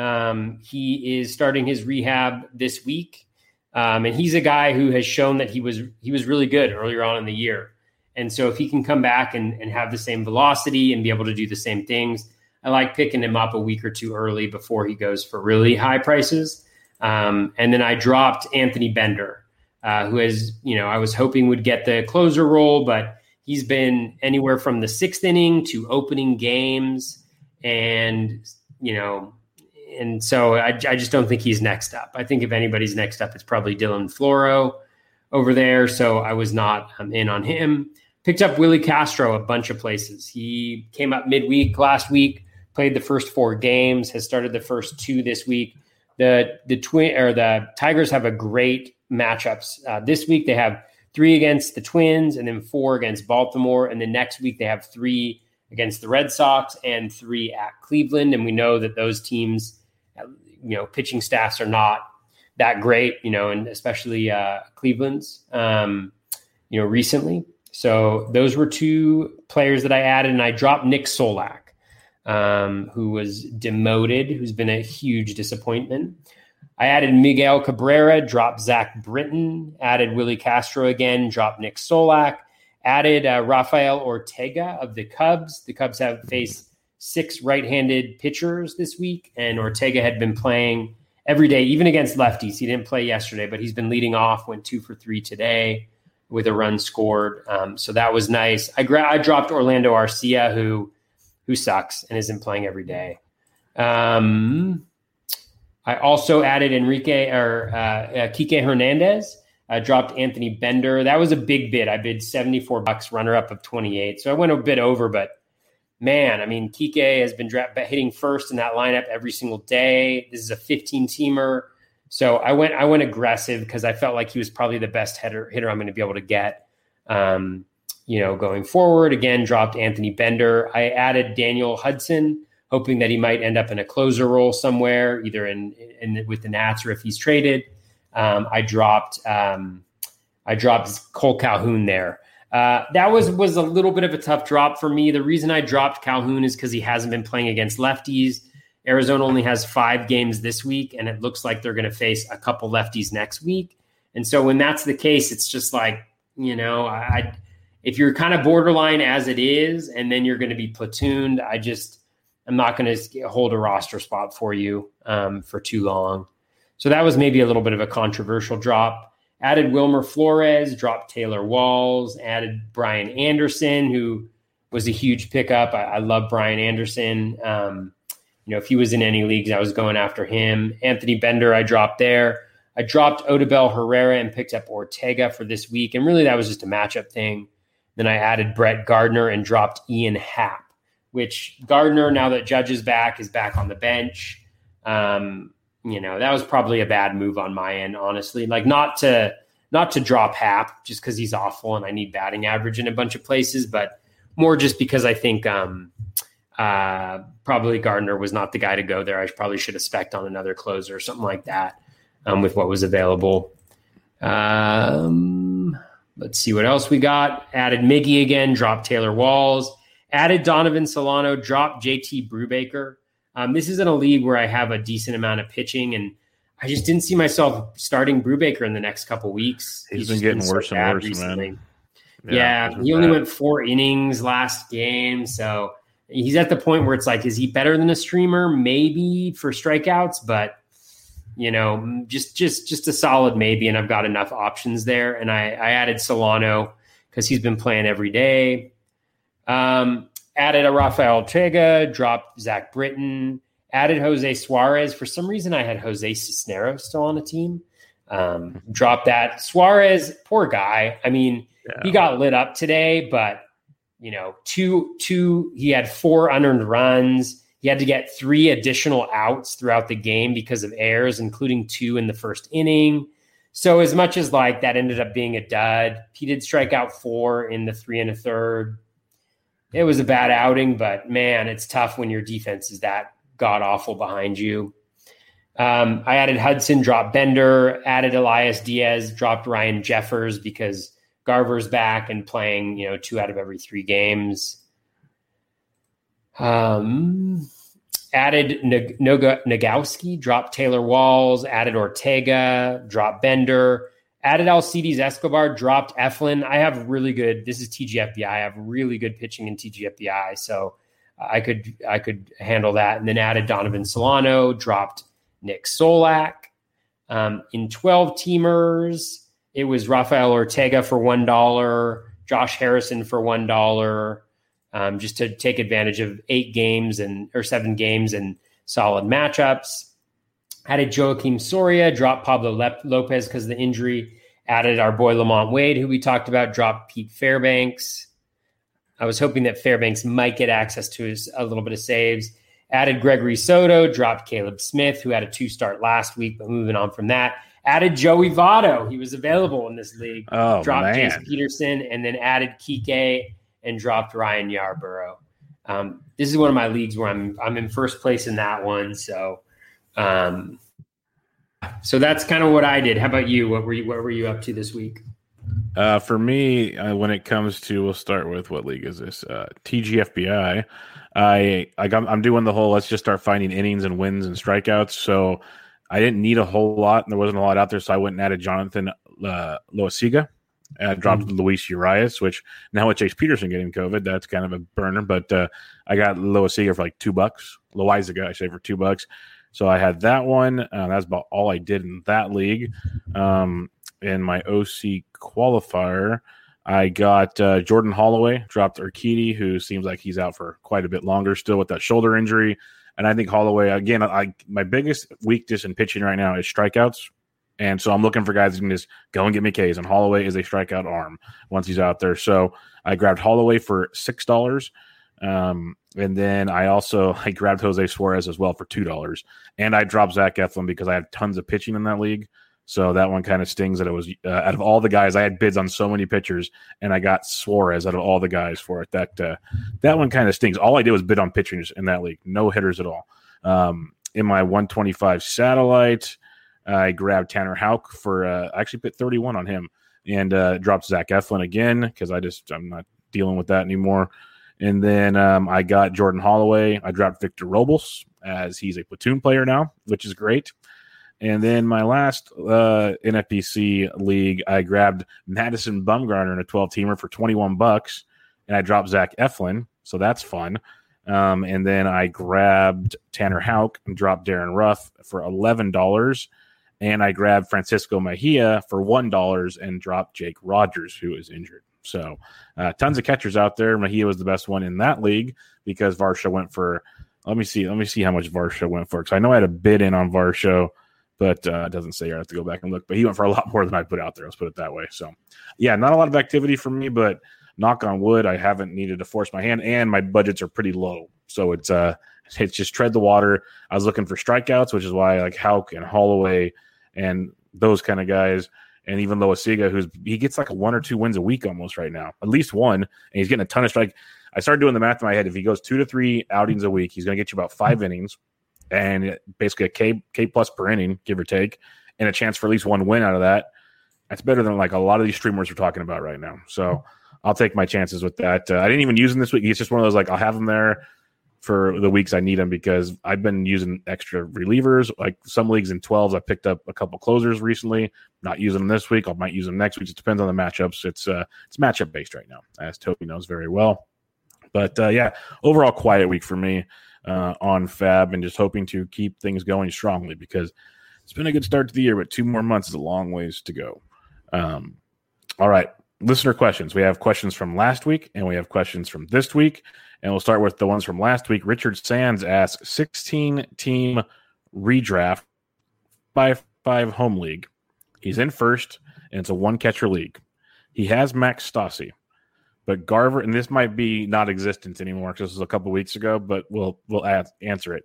Um, he is starting his rehab this week, um, and he's a guy who has shown that he was he was really good earlier on in the year. And so if he can come back and, and have the same velocity and be able to do the same things, I like picking him up a week or two early before he goes for really high prices. Um, and then I dropped Anthony Bender, uh, who has, you know, I was hoping would get the closer role, but he's been anywhere from the sixth inning to opening games. And, you know, and so I, I just don't think he's next up. I think if anybody's next up, it's probably Dylan Floro over there, so I was not um, in on him. Picked up Willie Castro a bunch of places. He came up midweek last week, played the first four games, has started the first two this week. The the twin or the Tigers have a great matchups uh, this week. They have three against the Twins, and then four against Baltimore, and the next week they have three against the Red Sox and three at Cleveland. And we know that those teams, you know, pitching staffs are not that great, you know, and especially uh, Cleveland's, um, you know, recently. So those were two players that I added, and I dropped Nick Solak, um, who was demoted, who's been a huge disappointment. I added Miguel Cabrera, dropped Zach Britton, added Willie Castro again, dropped Nick Solak, added uh, Rafael Ortega of the Cubs. The Cubs have faced six right-handed pitchers this week, and Ortega had been playing every day, even against lefties. He didn't play yesterday, but he's been leading off, went two for three today with a run scored. Um, so that was nice. I, gra- I dropped Orlando Arcia, who who sucks and isn't playing every day. Um, I also added Enrique or uh, uh, Kike Hernandez. I dropped Anthony Bender. That was a big bid. I bid seventy-four bucks, runner-up of twenty-eight. So I went a bit over, but man, I mean, Kike has been dra- hitting first in that lineup every single day. This is a fifteen-teamer. So I went I went aggressive because I felt like he was probably the best hitter, hitter I'm going to be able to get, um, you know, going forward. Again, dropped Anthony Bender. I added Daniel Hudson, hoping that he might end up in a closer role somewhere, either in, in with the Nats or if he's traded. Um, I dropped um, I dropped Cole Calhoun there. Uh, that was was a little bit of a tough drop for me. The reason I dropped Calhoun is because he hasn't been playing against lefties. Arizona only has five games this week, and it looks like they're going to face a couple lefties next week. And so when that's the case, it's just like, you know, I if you're kind of borderline as it is, and then you're going to be platooned, I just I'm not going to hold a roster spot for you um, for too long. So that was maybe a little bit of a controversial drop. Added Wilmer Flores, dropped Taylor Walls, added Brian Anderson, who was a huge pickup. I, I love Brian Anderson. Um, you know, if he was in any leagues, I was going after him. Anthony Bender, I dropped there. I dropped Odubel Herrera and picked up Ortega for this week. And really that was just a matchup thing. Then I added Brett Gardner and dropped Ian Happ, which Gardner, now that Judge is back, is back on the bench. Um, You know, that was probably a bad move on my end, honestly. Like not to not to drop Happ just because he's awful and I need batting average in a bunch of places, but more just because I think um, uh, probably Gardner was not the guy to go there. I probably should have specced on another closer or something like that um, with what was available. Um, let's see what else we got. Added Miggy again, dropped Taylor Walls, added Donovan Solano, dropped J T Brubaker. Um, this isn't a league where I have a decent amount of pitching, and I just didn't see myself starting Brubaker in the next couple weeks. He's, He's been getting been worse so and worse, recently. man. Yeah, yeah he only bad. went four innings last game, so he's at the point where it's like, is he better than a streamer? Maybe for strikeouts, but you know, just just just a solid maybe. And I've got enough options there. And I, I added Solano because he's been playing every day. Um. Added a Rafael Ortega, dropped Zach Britton, added Jose Suarez. For some reason, I had Jose Cisneros still on the team. Um, dropped that. Suarez, poor guy. I mean, yeah. He got lit up today, but, you know, two, two, he had four unearned runs. He had to get three additional outs throughout the game because of errors, including two in the first inning. So as much as, like, that ended up being a dud, he did strike out four in the three and a third. It was a bad outing, but man, it's tough when your defense is that god awful behind you. Um, I added Hudson, dropped Bender, added Elias Diaz, dropped Ryan Jeffers because Garver's back and playing, you know, two out of every three games. Um, added N- Noga- Nagowski, dropped Taylor Walls, added Ortega, dropped Bender. Added Alcides Escobar, dropped Eflin. I have really good. This is T G F B I. I have really good pitching in T G F B I, so I could I could handle that. And then added Donovan Solano, dropped Nick Solak. Um, in twelve teamers, it was Rafael Ortega for one dollar, Josh Harrison for one dollar, um, just to take advantage of eight games and or seven games and solid matchups. Added Joaquin Soria, dropped Pablo Lopez because of the injury, Added our boy LaMonte Wade, who we talked about, dropped Pete Fairbanks. I was hoping that Fairbanks might get access to his, a little bit of saves. Added Gregory Soto, dropped Caleb Smith, who had a two-start last week, but moving on from that. Added Joey Votto. He was available in this league. Oh, dropped man. Jace Peterson, and then added Kike and dropped Ryan Yarborough. Um, this is one of my leagues where I'm I'm in first place in that one. So um, so that's kind of what I did. How about you? What were you what were you up to this week? Uh, for me, uh, when it comes to, we'll start with what league is this? Uh, T G F B I. I, I got, I'm doing the whole let's just start finding innings and wins and strikeouts. So I didn't need a whole lot, and there wasn't a lot out there, so I went and added Jonathan uh, Loisiga. And I dropped mm-hmm. Luis Urias, which now with Jace Peterson getting COVID, that's kind of a burner. But uh, I got Loisiga for like two bucks. Loisiga, I say, for two bucks. So I had that one. Uh, that's about all I did in that league. Um, in my O C qualifier, I got uh, Jordan Holloway, dropped Urquidy, who seems like he's out for quite a bit longer still with that shoulder injury. And I think Holloway, again, I, my biggest weakness in pitching right now is strikeouts. And so I'm looking for guys who can just go and get me Ks. And Holloway is a strikeout arm once he's out there. So I grabbed Holloway for six dollars. Um, and then I also I grabbed Jose Suarez as well for two dollars. And I dropped Zach Eflin because I had tons of pitching in that league. So that one kind of stings that it was uh, out of all the guys. I had bids on so many pitchers, and I got Suarez out of all the guys for it. That uh, that one kind of stings. All I did was bid on pitchers in that league. No hitters at all. Um, in my one twenty-five satellite, I grabbed Tanner Houck for uh, – I actually put thirty-one on him and uh, dropped Zach Eflin again because I just – I'm not dealing with that anymore. And then um, I got Jordan Holloway. I dropped Victor Robles as he's a platoon player now, which is great. And then my last uh, N F B C league, I grabbed Madison Bumgarner in a twelve-teamer for twenty-one bucks, and I dropped Zach Eflin, so that's fun. Um, and then I grabbed Tanner Houck and dropped Darren Ruff for eleven dollars, and I grabbed Francisco Mejia for one dollar and dropped Jake Rogers, who is injured. So uh, tons of catchers out there. Mejia was the best one in that league because Varsho went for – let me see. Let me see how much Varsho went for because I know I had a bid in on Varsho. But uh, it doesn't say here. I have to go back and look. But he went for a lot more than I put out there. Let's put it that way. So, yeah, not a lot of activity for me. But knock on wood, I haven't needed to force my hand. And my budgets are pretty low. So it's uh, it's just tread the water. I was looking for strikeouts, which is why I like Houck and Holloway and those kind of guys. And even Loisiga, who's he gets like one or two wins a week almost right now. At least one. And he's getting a ton of strike. I started doing the math in my head. If he goes two to three outings a week, he's going to get you about five innings. And basically a K, K plus per inning, give or take, and a chance for at least one win out of that. That's better than like a lot of these streamers we're talking about right now. So I'll take my chances with that. Uh, I didn't even use him this week. It's just one of those like I'll have him there for the weeks I need him because I've been using extra relievers. Like some leagues in twelves, I picked up a couple closers recently. Not using them this week. I might use them next week. It depends on the matchups. It's uh, it's matchup based right now, as Toby knows very well. But uh, yeah, overall quiet week for me. Uh, on Fab and just hoping to keep things going strongly because it's been a good start to the year, but two more months is a long ways to go. Um, all right, listener questions. We have questions from last week and we have questions from this week, and we'll start with the ones from last week. Richard Sands asks, sixteen-team redraft, five five home league. He's in first, and it's a one-catcher league. He has Max Stassi. But Garver, and this might be not existence anymore because this was a couple weeks ago, but we'll we'll add, answer it.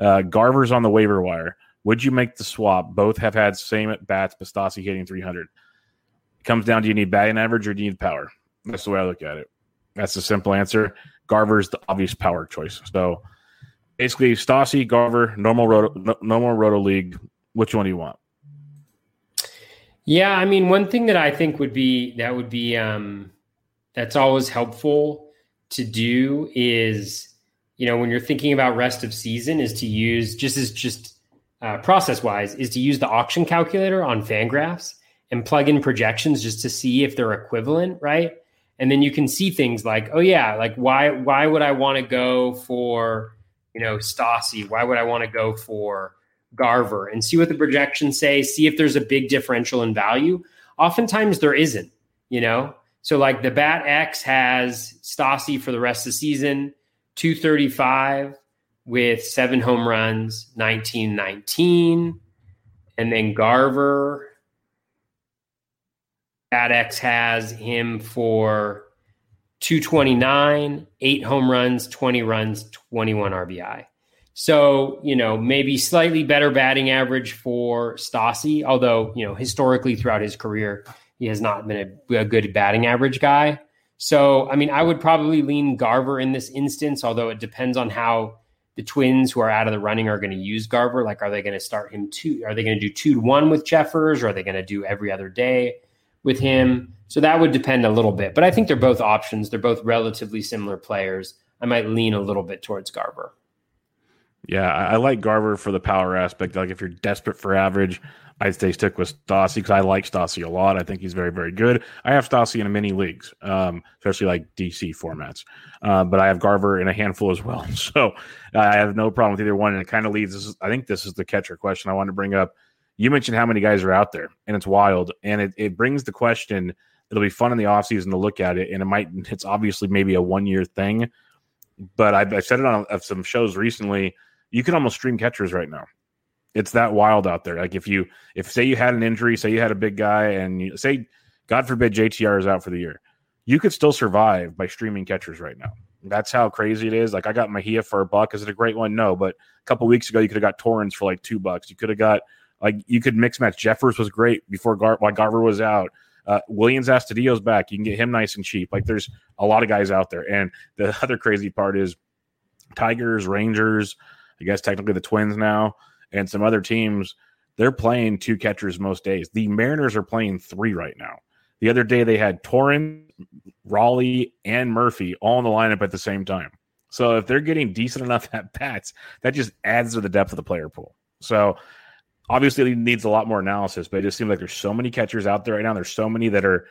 Uh, Garver's on the waiver wire. Would you make the swap? Both have had same at bats, Stassi hitting three hundred. It comes down to you need batting average or do you need power? That's the way I look at it. That's the simple answer. Garver's the obvious power choice. So basically, Stassi, Garver, normal roto, normal roto league. Which one do you want? Yeah, I mean, one thing that I think would be that would be. Um... That's always helpful to do is, you know, when you're thinking about rest of season is to use just as just uh, process wise is to use the auction calculator on Fangraphs and plug in projections just to see if they're equivalent. Right. And then you can see things like, oh yeah, like why, why would I want to go for, you know, Stassi? Why would I want to go for Garver and see what the projections say? See if there's a big differential in value. Oftentimes there isn't, you know? So like the Bat X has Stassi for the rest of the season, two thirty-five with seven home runs, nineteen nineteen. And then Garver BatX has him for two twenty-nine, eight home runs, twenty runs, twenty-one R B I. So, you know, maybe slightly better batting average for Stassi, although, you know, historically throughout his career, he has not been a, a good batting average guy. So, I mean, I would probably lean Garver in this instance, although it depends on how the Twins, who are out of the running, are going to use Garver. Like, are they going to start him two? Are they going to do two to one with Jeffers? Or are they going to do every other day with him? So that would depend a little bit. But I think they're both options. They're both relatively similar players. I might lean a little bit towards Garver. Yeah, I like Garver for the power aspect. Like, if you're desperate for average, I'd stay stick with Stassi because I like Stassi a lot. I think he's very, very good. I have Stassi in many leagues, um, especially like D C formats. Uh, but I have Garver in a handful as well. So I have no problem with either one. And it kind of leads us, I think this is the catcher question I wanted to bring up. You mentioned how many guys are out there, and it's wild. And it, it brings the question, it'll be fun in the offseason to look at it. And it might, it's obviously maybe a one-year thing. But I've, I've said it on some shows recently. You can almost stream catchers right now. It's that wild out there. Like if you, if say you had an injury, say you had a big guy and you, say, God forbid, J T R is out for the year, you could still survive by streaming catchers right now. That's how crazy it is. Like I got Mejia for a buck. Is it a great one? No, but a couple weeks ago you could have got Torrens for like two bucks. You could have got like, you could mix match. Jeffers was great before Gar- while Garver was out. Uh, Williams Astudillo's back. You can get him nice and cheap. Like there's a lot of guys out there. And the other crazy part is Tigers, Rangers, I guess technically the Twins now, and some other teams, they're playing two catchers most days. The Mariners are playing three right now. The other day they had Torrens, Raleigh, and Murphy all in the lineup at the same time. So if they're getting decent enough at bats, that just adds to the depth of the player pool. So obviously it needs a lot more analysis, but it just seems like there's so many catchers out there right now. There's so many that are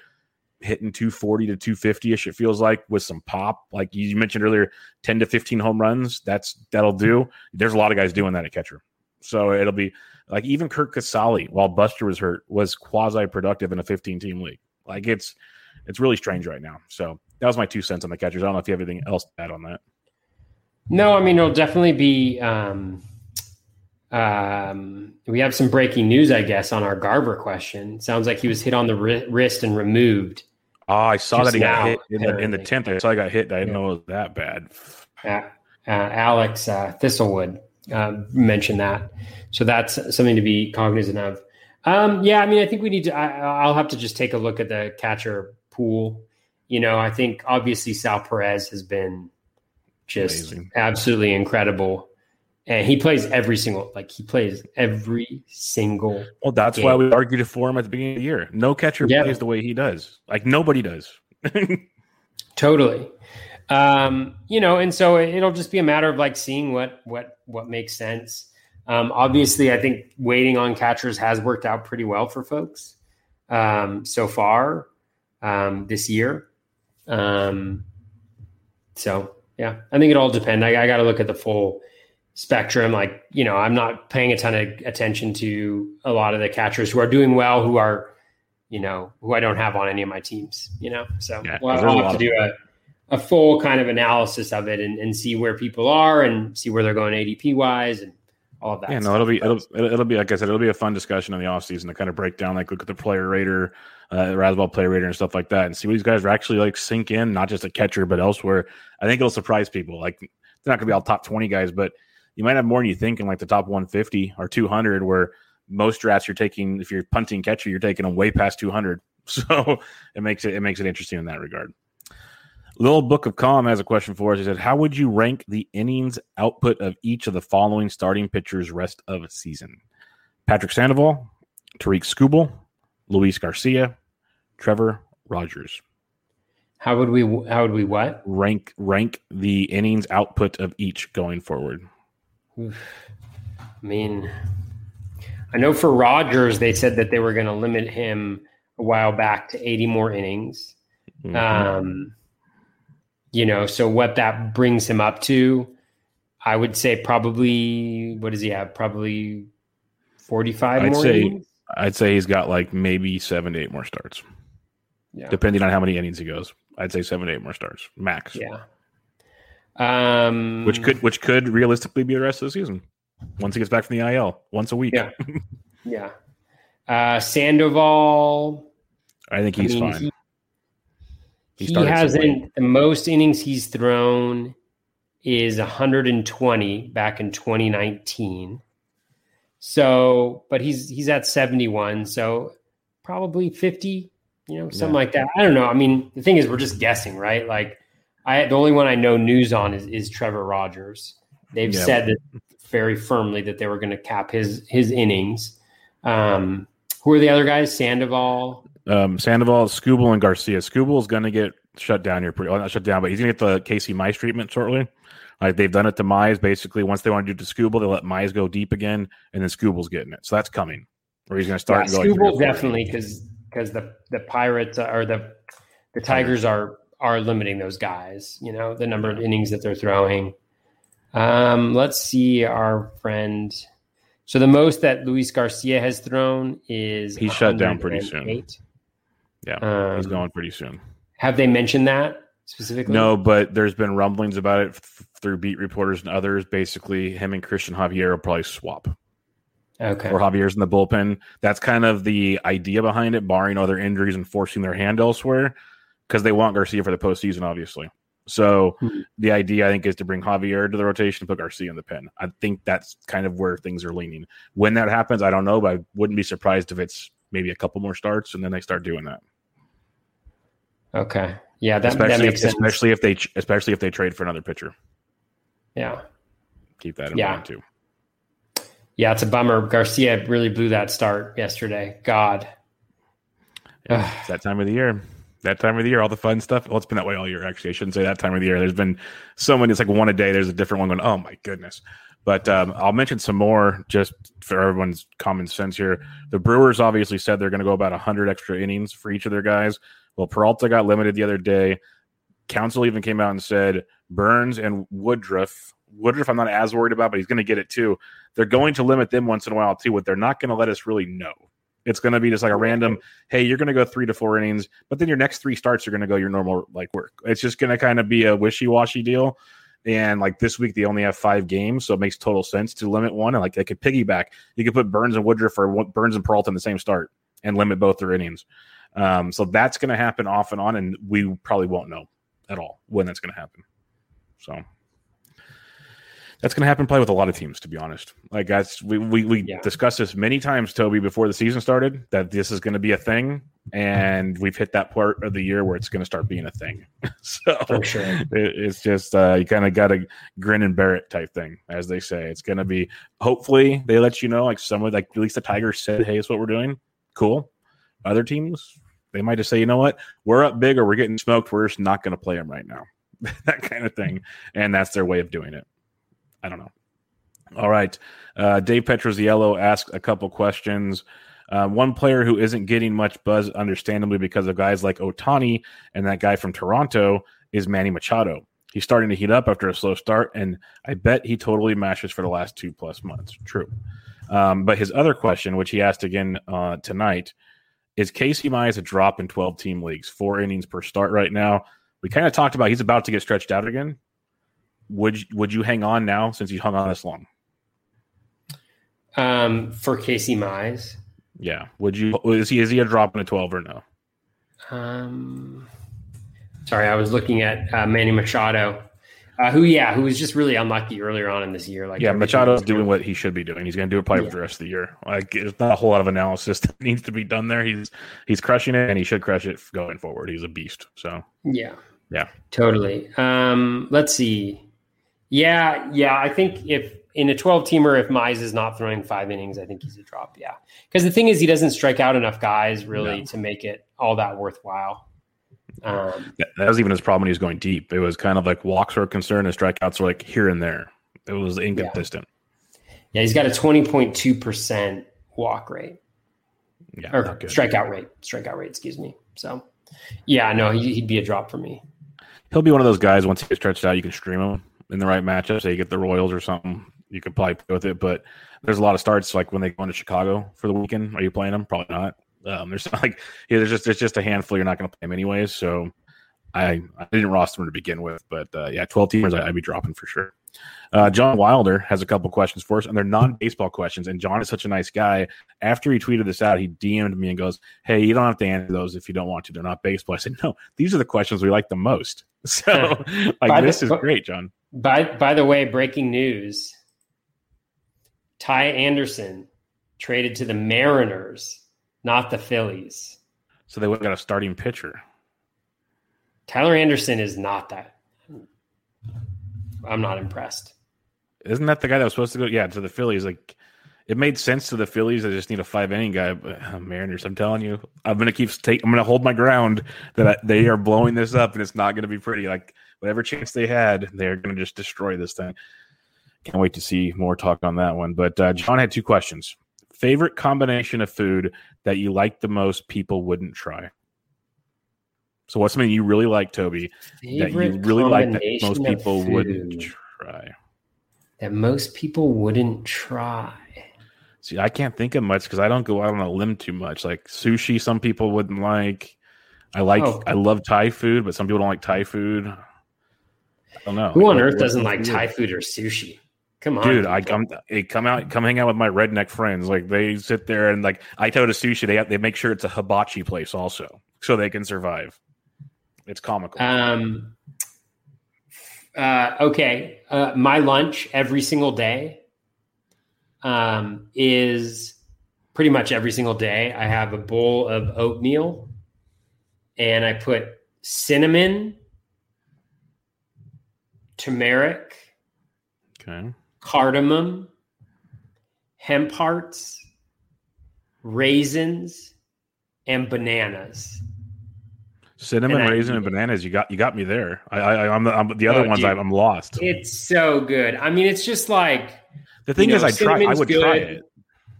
hitting two forty to two fifty-ish, it feels like, with some pop. Like you mentioned earlier, ten to fifteen home runs, that's that'll do. There's a lot of guys doing that at catcher. So it'll be like even Kirk Casale, while Buster was hurt, was quasi-productive in a fifteen-team league. Like it's it's really strange right now. So that was my two cents on the catchers. I don't know if you have anything else to add on that. No, I mean, it'll definitely be um, – um, we have some breaking news, I guess, on our Garver question. Sounds like he was hit on the ri- wrist and removed. Oh, I saw that he now, got hit in the, in the tenth. I saw he got hit. I didn't yeah. know it was that bad. Uh, uh, Alex uh, Thistlewood uh, mentioned that. So that's something to be cognizant of. Um, yeah, I mean, I think we need to – I'll have to just take a look at the catcher pool. You know, I think obviously Sal Perez has been just amazing. Absolutely incredible. And he plays every single, like he plays every single. Well, that's game. Why we argued for him at the beginning of the year. No catcher yeah. plays the way he does. Like nobody does. Totally. Um, you know, and so it'll just be a matter of like seeing what, what, what makes sense. Um, obviously I think waiting on catchers has worked out pretty well for folks um, so far um, this year. Um, so yeah, I think it all depends. I, I got to look at the full spectrum. Like, you know, I'm not paying a ton of attention to a lot of the catchers who are doing well, who are, you know, who I don't have on any of my teams, you know, so yeah, well, I'll have to do a, a full kind of analysis of it and, and see where people are and see where they're going A D P wise and all of that. Yeah, stuff. No, it'll be, it'll, it'll be, like I said, it'll be a fun discussion in the off season to kind of break down, like look at the player rater, uh, Rasball player rater and stuff like that and see what these guys are actually like sink in, not just a catcher, but elsewhere. I think it'll surprise people. Like they're not gonna be all top twenty guys, but you might have more than you think in like the top one fifty or two hundred, where most drafts you're taking, if you're punting catcher, you're taking them way past two hundred. So it makes it it makes it interesting in that regard. Little Book of Calm has a question for us. He said, how would you rank the innings output of each of the following starting pitchers rest of the season? Patrick Sandoval, Tariq Skubal, Luis Garcia, Trevor Rogers. How would we how would we what? Rank rank the innings output of each going forward. Oof. I mean, I know for Rogers, they said that they were going to limit him a while back to eighty more innings. Mm-hmm. Um, you know, so what that brings him up to, I would say probably, what does he have? Probably forty-five I'd more say, innings? I'd say he's got like maybe seven to eight more starts. Yeah. Depending on how many innings he goes. I'd say seven to eight more starts, max. Yeah. Um, which could which could realistically be the rest of the season once he gets back from the I L, once a week. Yeah, yeah. Uh, Sandoval. I think he's I mean, fine. He, he, he hasn't – the most innings he's thrown is one hundred twenty back in twenty nineteen. So – but he's he's at seventy-one, so probably fifty, you know, something yeah. like that. I don't know. I mean, the thing is we're just guessing, right? Like I the only one I know news on is, is Trevor Rogers. They've yeah. said that very firmly that they were going to cap his his innings. Um, who are the other guys? Sandoval? Um, Sandoval, Skubal, and Garcia. Skubal is going to get shut down here. Pretty, well, not shut down, but he's going to get the Casey Mize treatment shortly. Like they've done it to Mize. Basically, once they want to do it to Skubal, they let Mize go deep again, and then Skubal's getting it. So that's coming. Or he's going to start. Yeah, going Skubal definitely, because because the, the Pirates or the the Tigers are are limiting those guys. You know, the number of innings that they're throwing. Um, let's see our friend. So the most that Luis Garcia has thrown is he's shut down pretty soon. Yeah, um, he's going pretty soon. Have they mentioned that specifically? No, but there's been rumblings about it f- through beat reporters and others. Basically, him and Cristian Javier will probably swap. Okay. Or Javier's in the bullpen. That's kind of the idea behind it, barring other injuries and forcing their hand elsewhere, because they want Garcia for the postseason, obviously. So the idea, I think, is to bring Javier to the rotation, put Garcia in the pen. I think that's kind of where things are leaning. When that happens, I don't know, but I wouldn't be surprised if it's maybe a couple more starts and then they start doing that. Okay, yeah, that, especially that makes if, sense. Especially if they, especially if they trade for another pitcher. Yeah, keep that in yeah. mind too. Yeah, it's a bummer. Garcia really blew that start yesterday. God, yeah, it's that time of the year. That time of the year, all the fun stuff. Well, it's been that way all year, actually. I shouldn't say that time of the year. There's been so many. It's like one a day. There's a different one going, oh, my goodness. But um, I'll mention some more just for everyone's common sense here. The Brewers obviously said they're going to go about one hundred extra innings for each of their guys. Well, Peralta got limited the other day. Council even came out and said Burns and Woodruff. Woodruff I'm not as worried about, but he's going to get it too. They're going to limit them once in a while too, but they're not going to let us really know. It's going to be just like a random, hey, you're going to go three to four innings, but then your next three starts are going to go your normal like work. It's just going to kind of be a wishy-washy deal. And like this week, they only have five games, so it makes total sense to limit one. And like they could piggyback. You could put Burns and Woodruff or Burns and Peralta in the same start and limit both their innings. Um, so that's going to happen off and on, and we probably won't know at all when that's going to happen. So that's going to happen probably with a lot of teams, to be honest. Like that's we we, we yeah. discussed this many times, Toby, before the season started, that this is going to be a thing, and we've hit that part of the year where it's going to start being a thing. So For sure. it, it's just uh, you kind of got to grin and bear it type thing, as they say. It's going to be. Hopefully, they let you know. Like someone, like at least the Tigers said, "Hey, it's what we're doing." Cool. Other teams, they might just say, "You know what? We're up big, or we're getting smoked. We're just not going to play them right now." That kind of thing, and that's their way of doing it. I don't know. All right. Uh, Dave Petroziello asked a couple questions. Uh, one player who isn't getting much buzz, understandably, because of guys like Ohtani and that guy from Toronto, is Manny Machado. He's starting to heat up after a slow start, and I bet he totally mashes for the last two plus months. True. Um, but his other question, which he asked again uh, tonight, is Casey Mize a drop in twelve-team leagues, four innings per start right now. We kind of talked about he's about to get stretched out again. Would you, would you hang on now since you hung on this long? Um, for Casey Mize, yeah. Would you? Is he is he a drop in a twelve or no? Um, sorry, I was looking at uh, Manny Machado, uh, who yeah, who was just really unlucky earlier on in this year. Like yeah, Machado's doing, doing what he should be doing. He's going to do it probably yeah. for the rest of the year. Like there's not a whole lot of analysis that needs to be done there. He's he's crushing it, and he should crush it going forward. He's a beast. So yeah, yeah, totally. Um, let's see. Yeah, yeah. I think if in a twelve-teamer, if Mize is not throwing five innings, I think he's a drop, yeah. Because the thing is, he doesn't strike out enough guys, really, no. to make it all that worthwhile. Um, that, that was even his problem when he was going deep. It was kind of like walks were a concern and strikeouts were like here and there. It was inconsistent. Yeah, yeah he's got a twenty point two percent walk rate. Yeah, or strikeout rate. Strikeout rate, excuse me. So, yeah, no, he, he'd be a drop for me. He'll be one of those guys, once he gets stretched out, you can stream him in the right matchup. So you get the Royals or something, you could probably play with it. But there's a lot of starts, like when they go into Chicago for the weekend. Are you playing them? Probably not. Um, there's like yeah, there's just there's just a handful you're not going to play them anyways. So I, I didn't roster them to begin with, but uh, yeah, twelve teamers I, I'd be dropping for sure. Uh, John Wilder has a couple questions for us, and they're non-baseball questions. And John is such a nice guy. After he tweeted this out, he D M'd me and goes, "Hey, you don't have to answer those if you don't want to. They're not baseball." I said, "No, these are the questions we like the most." So, like, this the, is great, John. By by the way, breaking news: Ty Anderson traded to the Mariners, not the Phillies. So they would have got a starting pitcher. Tyler Anderson is not that. I'm not impressed. Isn't that the guy that was supposed to go? Yeah, to the Phillies. Like, it made sense to the Phillies. I just need a five inning guy. But uh, Mariners, I'm telling you, I'm gonna keep. Take, I'm gonna hold my ground that I, they are blowing this up, and it's not gonna be pretty. Like, whatever chance they had, they're gonna just destroy this thing. Can't wait to see more talk on that one. But uh, John had two questions. Favorite combination of food that you like the most, people wouldn't try. So what's something you really like, Toby, Favorite that you really like that most people wouldn't try? That most people wouldn't try. See, I can't think of much because I don't go out on a limb too much. Like sushi, some people wouldn't like. I like, oh. I love Thai food, but some people don't like Thai food. I don't know. Who on earth doesn't like Thai food or sushi? Come on, dude! I come, I come out, come hang out with my redneck friends. Like they sit there and like I go to sushi. They have, they make sure it's a hibachi place also, so they can survive. It's comical. Um, uh, okay. Uh, my lunch every single day um, is pretty much every single day. I have a bowl of oatmeal and I put cinnamon, turmeric, okay, cardamom, hemp hearts, raisins, and bananas. Cinnamon, and raisin, I, and bananas. You got you got me there. I, I, I'm the, I'm the other oh, ones. Dude, I'm lost. It's so good. I mean, it's just like the thing you know, is, I try. I would good. try it.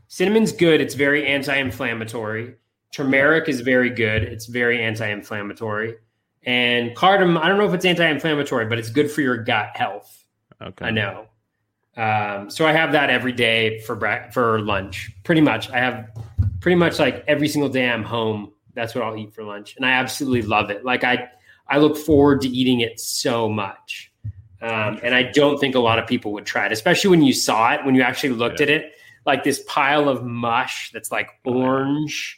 Cinnamon's good. It's very anti-inflammatory. Turmeric is very good. It's very anti-inflammatory. And cardamom. I don't know if it's anti-inflammatory, but it's good for your gut health. Okay, I know. Um, so I have that every day for bre- for lunch. Pretty much, I have pretty much like every single day I'm home. That's what I'll eat for lunch. And I absolutely love it. Like I, I look forward to eating it so much. Um, and I don't think a lot of people would try it, especially when you saw it, when you actually looked yeah. at it, like this pile of mush that's like orange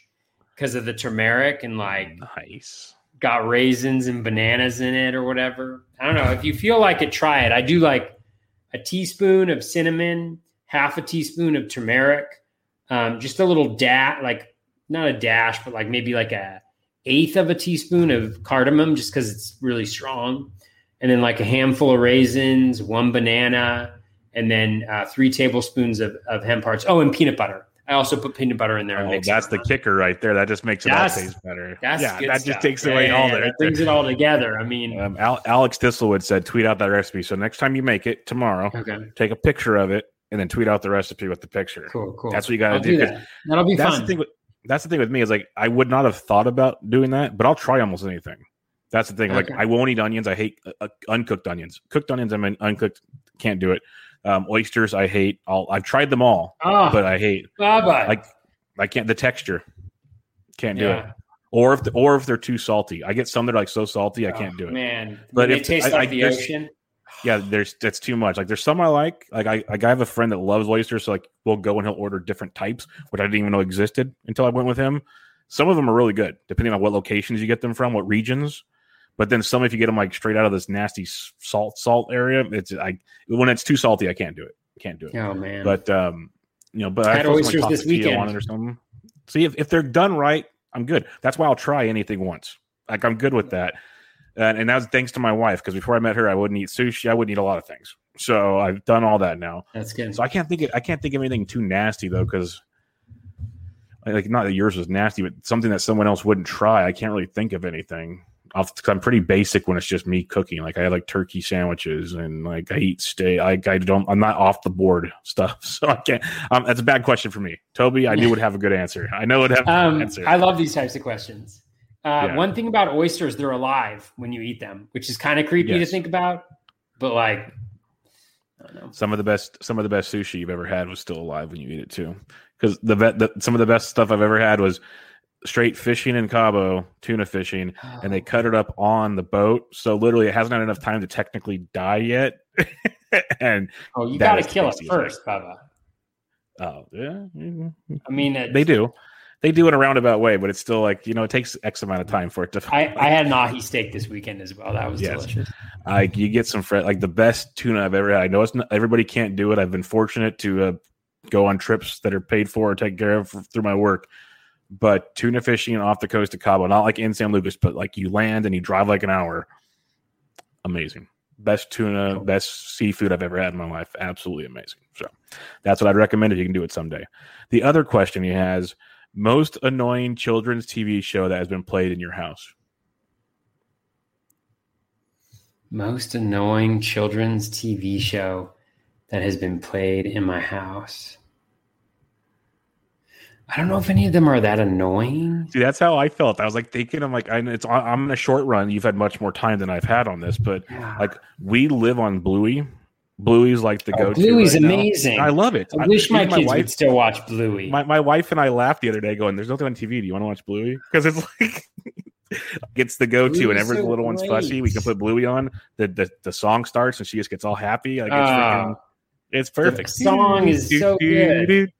because of the turmeric and like nice. got raisins and bananas in it or whatever. I don't know. If you feel like it, try it. I do like a teaspoon of cinnamon, half a teaspoon of turmeric, um, just a little dab, like, not a dash, but like maybe like a eighth of a teaspoon of cardamom just because it's really strong. And then like a handful of raisins, one banana, and then uh, three tablespoons of, of hemp hearts. Oh, and peanut butter. I also put peanut butter in there. Oh, and that's the kicker right there. That just makes it that's, all taste better. That's yeah, that stuff. just takes away yeah, all yeah, there. That brings it all together. I mean, um, Al- Alex Thistlewood said, tweet out that recipe. So next time you make it tomorrow, okay, take a picture of it and then tweet out the recipe with the picture. Cool, cool. That's what you got to do. do that. That'll be that's fun. The thing with, That's the thing with me is like I would not have thought about doing that, but I'll try almost anything. That's the thing. Okay. Like I won't eat onions. I hate uh, uncooked onions. Cooked onions, I mean uncooked, can't do it. Um, oysters, I hate. All I've tried them all, oh, but I hate. Bye-bye. Like I can't. The texture, can't do yeah. it. Or if the, or if they're too salty, I get some that are like so salty I can't oh, do it. Man, but it tastes like I, the I guess, ocean. Yeah, there's that's too much. Like, there's some I like. Like, I like I have a friend that loves oysters, so like we'll go and he'll order different types, which I didn't even know existed until I went with him. Some of them are really good, depending on what locations you get them from, what regions. But then some, if you get them like straight out of this nasty salt salt area, it's I when it's too salty, I can't do it. I can't do it. Oh man! But um, you know, but I had oysters this weekend on it or something. See if if they're done right, I'm good. That's why I'll try anything once. Like I'm good with that. And, and that was thanks to my wife, because before I met her, I wouldn't eat sushi. I wouldn't eat a lot of things. So I've done all that now. That's good. So I can't think of, I can't think of anything too nasty, though, because like not that yours was nasty, but something that someone else wouldn't try. I can't really think of anything. I'll, 'cause I'm pretty basic when it's just me cooking. Like I have like turkey sandwiches and like I eat steak. I, I don't. I'm not off the board stuff. So I can't. Um, that's a bad question for me, Toby. I knew would have a good answer. I know would have um, a good answer. I love these types of questions. Uh, yeah. One thing about oysters, they're alive when you eat them, which is kind of creepy yes. to think about. But like, I don't know. Some of the best, some of the best sushi you've ever had was still alive when you eat it too. Because the, the some of the best stuff I've ever had was straight fishing in Cabo, tuna fishing, oh. and they cut it up on the boat. So literally, it hasn't had enough time to technically die yet, and oh, you got to kill us first, Bubba. Oh, yeah. I mean, it's, they do. They do in a roundabout way, but it's still like, you know, it takes X amount of time for it to. I, I had an ahi steak this weekend as well. That was yes. delicious. Like uh, you get some fresh, like the best tuna I've ever had. I know it's not, everybody can't do it. I've been fortunate to uh, go on trips that are paid for or taken care of for, through my work. But tuna fishing off the coast of Cabo, not like in San Lucas, but like you land and you drive like an hour. Amazing. Best tuna, best seafood I've ever had in my life. Absolutely amazing. So that's what I'd recommend if you can do it someday. The other question he has, most annoying children's T V show that has been played in your house. Most annoying children's T V show that has been played in my house. I don't know if any of them are that annoying. See, that's how I felt. I was like thinking, I'm like, I, it's I'm in a short run. You've had much more time than I've had on this, but yeah. like we live on Bluey. Bluey's like the oh, go-to. Bluey's right amazing. Now. I love it. I, I wish my, my kids wife, would still watch Bluey. My my wife and I laughed the other day, going, "There's nothing on T V. Do you want to watch Bluey?" Because it's like it's the go-to, Bluey's and every so little great. One's fussy. We can put Bluey on. The, the the song starts, and she just gets all happy. Like it's uh. freaking. It's perfect. The song is so good.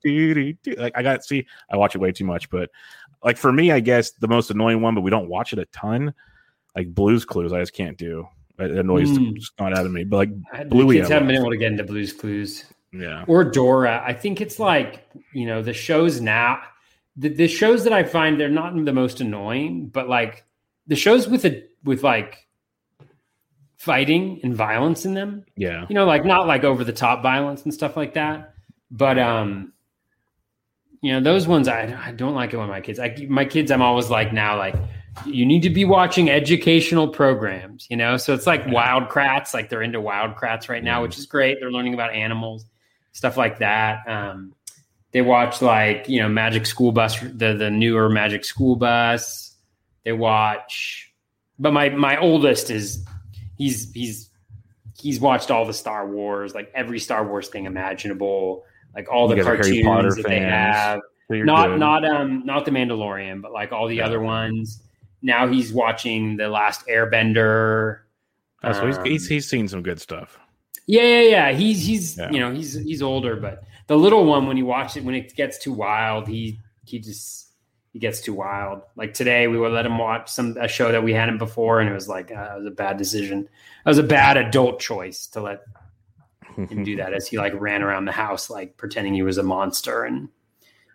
Like I got see, I watch it way too much, but like for me, I guess the most annoying one, but we don't watch it a ton. Like Blue's Clues, I just can't do. It annoys mm. the snot out of me. But like Bluey, kids haven't been able to get into Blue's Clues. Yeah, or Dora. I think it's like you know the shows now. The, the shows that I find they're not the most annoying, but like the shows with a with like. fighting and violence in them. Yeah. You know, like not like over the top violence and stuff like that. But, um, you know, those ones, I, I don't like it when my kids, I, my kids, I'm always like now, like you need to be watching educational programs, you know? So it's like Wildcrats, like they're into Wildcrats right now, which is great. They're learning about animals, stuff like that. Um, they watch like, you know, Magic School Bus, the, the newer Magic School Bus they watch, but my, my oldest is, He's he's he's watched all the Star Wars, like every Star Wars thing imaginable, like all the cartoons that they have. Not not um not the Mandalorian, but like all the other ones. Now he's watching The Last Airbender. Oh, so he's, he's he's seen some good stuff. Yeah, yeah, yeah. He's he's yeah. you know he's he's older, but the little one when he watches it when it gets too wild, he he just he gets too wild. Like today we would let him watch some a show that we hadn't before. And it was like, uh, it was a bad decision. It was a bad adult choice to let him do that as he like ran around the house, like pretending he was a monster and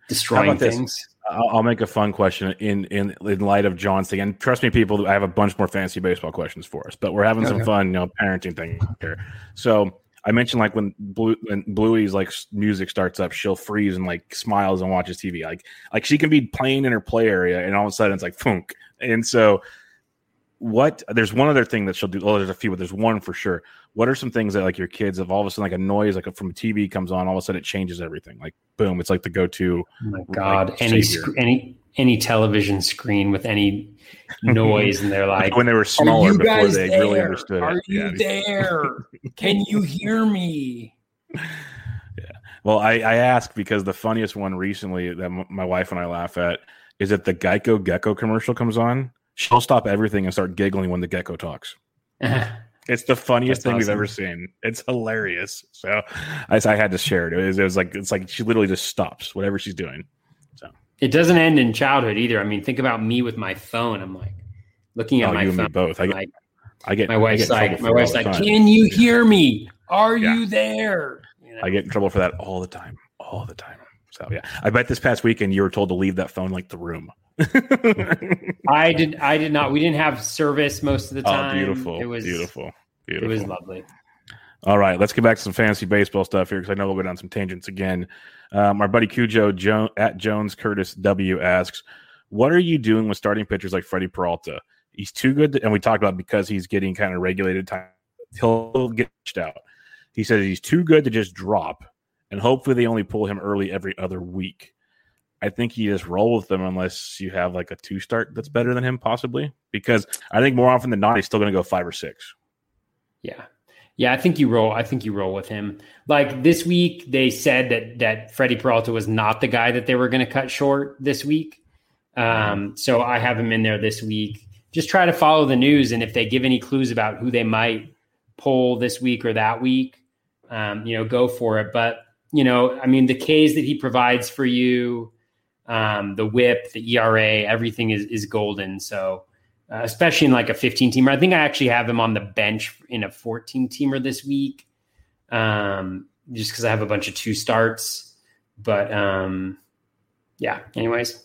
destroying things. This? I'll, I'll make a fun question in, in, in light of John's thing. And trust me, people, I have a bunch more fantasy baseball questions for us, but we're having okay. some fun, you know, parenting thing here. So I mentioned like when Blue when Bluey's like music starts up, she'll freeze and like smiles and watches T V. Like like she can be playing in her play area, and all of a sudden it's like funk. And so, what? There's one other thing that she'll do. Oh, there's a few, but there's one for sure. What are some things that like your kids have all of a sudden like a noise like from T V comes on, all of a sudden it changes everything. Like boom, it's like the go-to. Oh my God, like, any sc- any any television screen with any noise and they're like when they were smaller you before they there? Really understood are it. You yeah. there can you hear me yeah well I, I ask because the funniest one recently that m- my wife and I laugh at is that the Geico Gecko commercial comes on, she'll stop everything and start giggling when the gecko talks. It's the funniest That's thing awesome. We've ever seen. It's hilarious. So I, I had to share it. It was, it was like it's like she literally just stops whatever she's doing. It doesn't end in childhood either. I mean, think about me with my phone. I'm like looking at oh, my you phone. And me both. I get, like, I get. My wife's I get like, my wife's like, can you hear me? Are yeah. you there? You know? I get in trouble for that all the time, all the time. So yeah, I bet this past weekend you were told to leave that phone like the room. I did. I did not. We didn't have service most of the time. Oh, beautiful. It was beautiful. Beautiful. It was lovely. All right, let's get back to some fantasy baseball stuff here because I know we'll go down some tangents again. Um, our buddy Cujo jo- at Jones Curtis W asks, what are you doing with starting pitchers like Freddy Peralta? He's too good, to, and we talked about because he's getting kind of regulated time. He'll get out. He says he's too good to just drop, and hopefully they only pull him early every other week. I think you just roll with them unless you have like a two-start that's better than him possibly because I think more often than not, he's still going to go five or six. Yeah. Yeah, I think you roll. I think you roll with him. Like this week, they said that that Freddy Peralta was not the guy that they were going to cut short this week. Um, so I have him in there this week. Just try to follow the news, and if they give any clues about who they might pull this week or that week, um, you know, go for it. But, you know, I mean, the Ks that he provides for you, um, the whip, the E R A, everything is, is golden. So uh, especially in like a fifteen teamer, I think I actually have him on the bench in a fourteen teamer this week. Um, just because I have a bunch of two starts, but, um, yeah, anyways.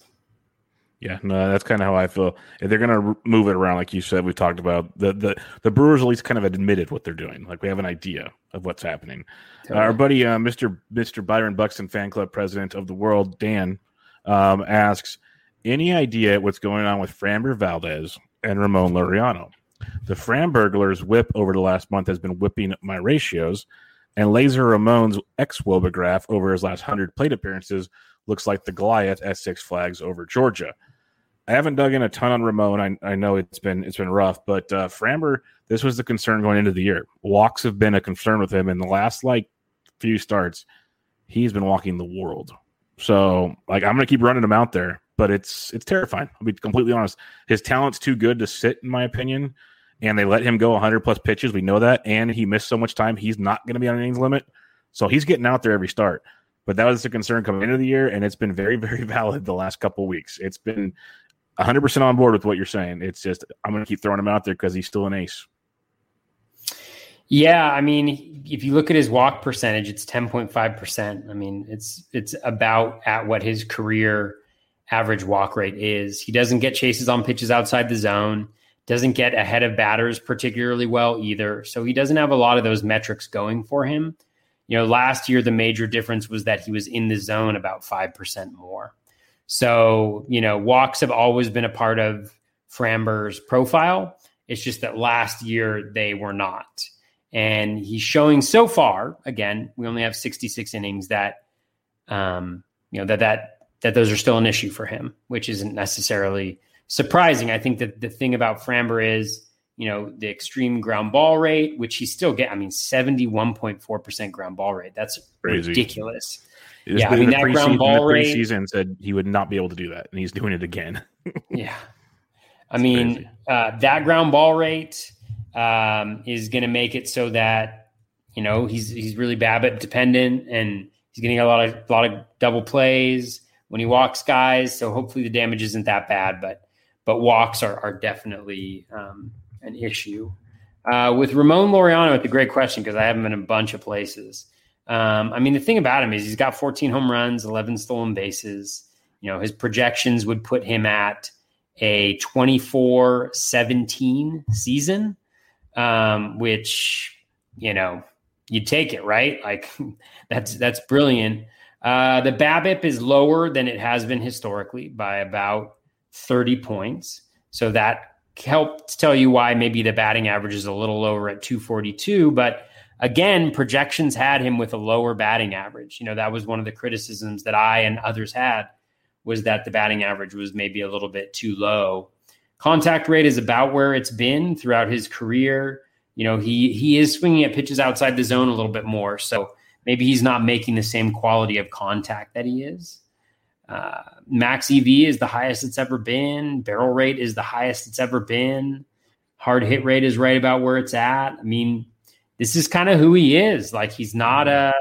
Yeah, no, that's kind of how I feel. If they're going to move it around, like you said, we talked about the, the, the Brewers at least kind of admitted what they're doing. Like we have an idea of what's happening. Totally. Uh, our buddy, uh, Mister Mister Byron Buxton, fan club president of the world, Dan, um, asks, any idea what's going on with Framber Valdez and Ramon Laureano? The Framburglers whip over the last month has been whipping my ratios, and Laser Ramon's ex-Woba graph over his last one hundred plate appearances looks like the Goliath at Six Flags over Georgia. I haven't dug in a ton on Ramon. I, I know it's been it's been rough, but uh, Framber, this was the concern going into the year. Walks have been a concern with him in the last like few starts. He's been walking the world. So like I'm gonna keep running him out there, but it's it's terrifying. I'll be completely honest. His talent's too good to sit, in my opinion. And they let him go one hundred plus pitches. We know that, and he missed so much time. He's not gonna be on an innings limit, so he's getting out there every start. But that was the concern coming into the year, and it's been very, very valid the last couple of weeks. It's been one hundred percent on board with what you're saying. It's just I'm going to keep throwing him out there because he's still an ace. Yeah, I mean, if you look at his walk percentage, it's ten point five percent. I mean, it's it's about at what his career average walk rate is. He doesn't get chases on pitches outside the zone, doesn't get ahead of batters particularly well either. So he doesn't have a lot of those metrics going for him. You know, last year, the major difference was that he was in the zone about five percent more. So, you know, walks have always been a part of Framber's profile. It's just that last year they were not. And he's showing so far, again, we only have sixty-six innings that, um, you know, that, that, that those are still an issue for him, which isn't necessarily surprising. I think that the thing about Framber is, you know, the extreme ground ball rate, which he still get. I mean, seventy-one point four percent ground ball rate. That's crazy. Ridiculous. It's yeah, I mean, that ground ball rate. The preseason said he would not be able to do that, and he's doing it again. yeah. I it's mean, uh, that ground ball rate um, is going to make it so that, you know, he's he's really Babbitt dependent, and he's getting a lot of a lot of double plays when he walks guys. So hopefully the damage isn't that bad, but but walks are, are definitely um, – an issue. Uh, with Ramon Laureano, it's a great question because I have him in a bunch of places. Um, I mean, the thing about him is he's got fourteen home runs, eleven stolen bases. You know, his projections would put him at a twenty-four seventeen season, um, which, you know, you take it, right? Like that's, that's brilliant. Uh, the BABIP is lower than it has been historically by about thirty points. So that helped tell you why maybe the batting average is a little lower at two forty-two. But again, projections had him with a lower batting average. You know, that was one of the criticisms that I and others had, was that the batting average was maybe a little bit too low. Contact rate is about where it's been throughout his career. You know, he he is swinging at pitches outside the zone a little bit more. So maybe he's not making the same quality of contact that he is. Uh, max E V is the highest it's ever been. Barrel rate is the highest it's ever been. Hard hit rate is right about where it's at. I mean, this is kind of who he is. Like he's not a,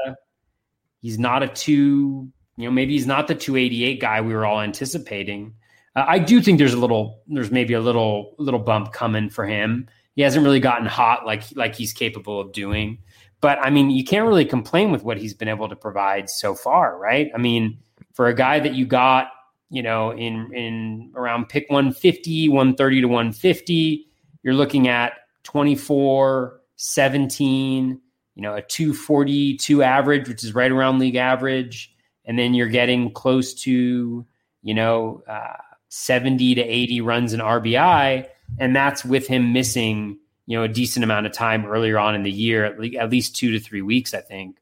he's not a two, you know, maybe he's not the two eighty-eight guy we were all anticipating. Uh, I do think there's a little, there's maybe a little, little bump coming for him. He hasn't really gotten hot like, like he's capable of doing, but I mean, you can't really complain with what he's been able to provide so far. Right. I mean, for a guy that you got, you know, in in around pick one fifty, one thirty to one fifty, you're looking at twenty-four, seventeen, you know, a two forty-two average, which is right around league average. And then you're getting close to, you know, uh, seventy to eighty runs in R B I. And that's with him missing, you know, a decent amount of time earlier on in the year, at, le- at least two to three weeks, I think,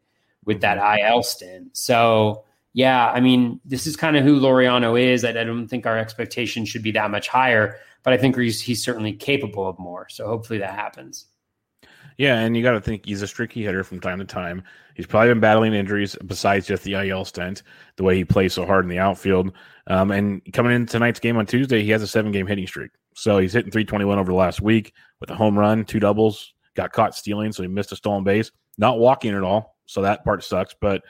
with that I L stint. So, yeah, I mean, this is kind of who Laureano is. I, I don't think our expectations should be that much higher, but I think he's, he's certainly capable of more. So hopefully that happens. Yeah, and you got to think he's a streaky hitter from time to time. He's probably been battling injuries besides just the I L stint, the way he plays so hard in the outfield. Um, and coming in tonight's game on Tuesday, he has a seven-game hitting streak. So he's hitting three twenty-one over the last week with a home run, two doubles, got caught stealing, so he missed a stolen base. Not walking at all, so that part sucks. But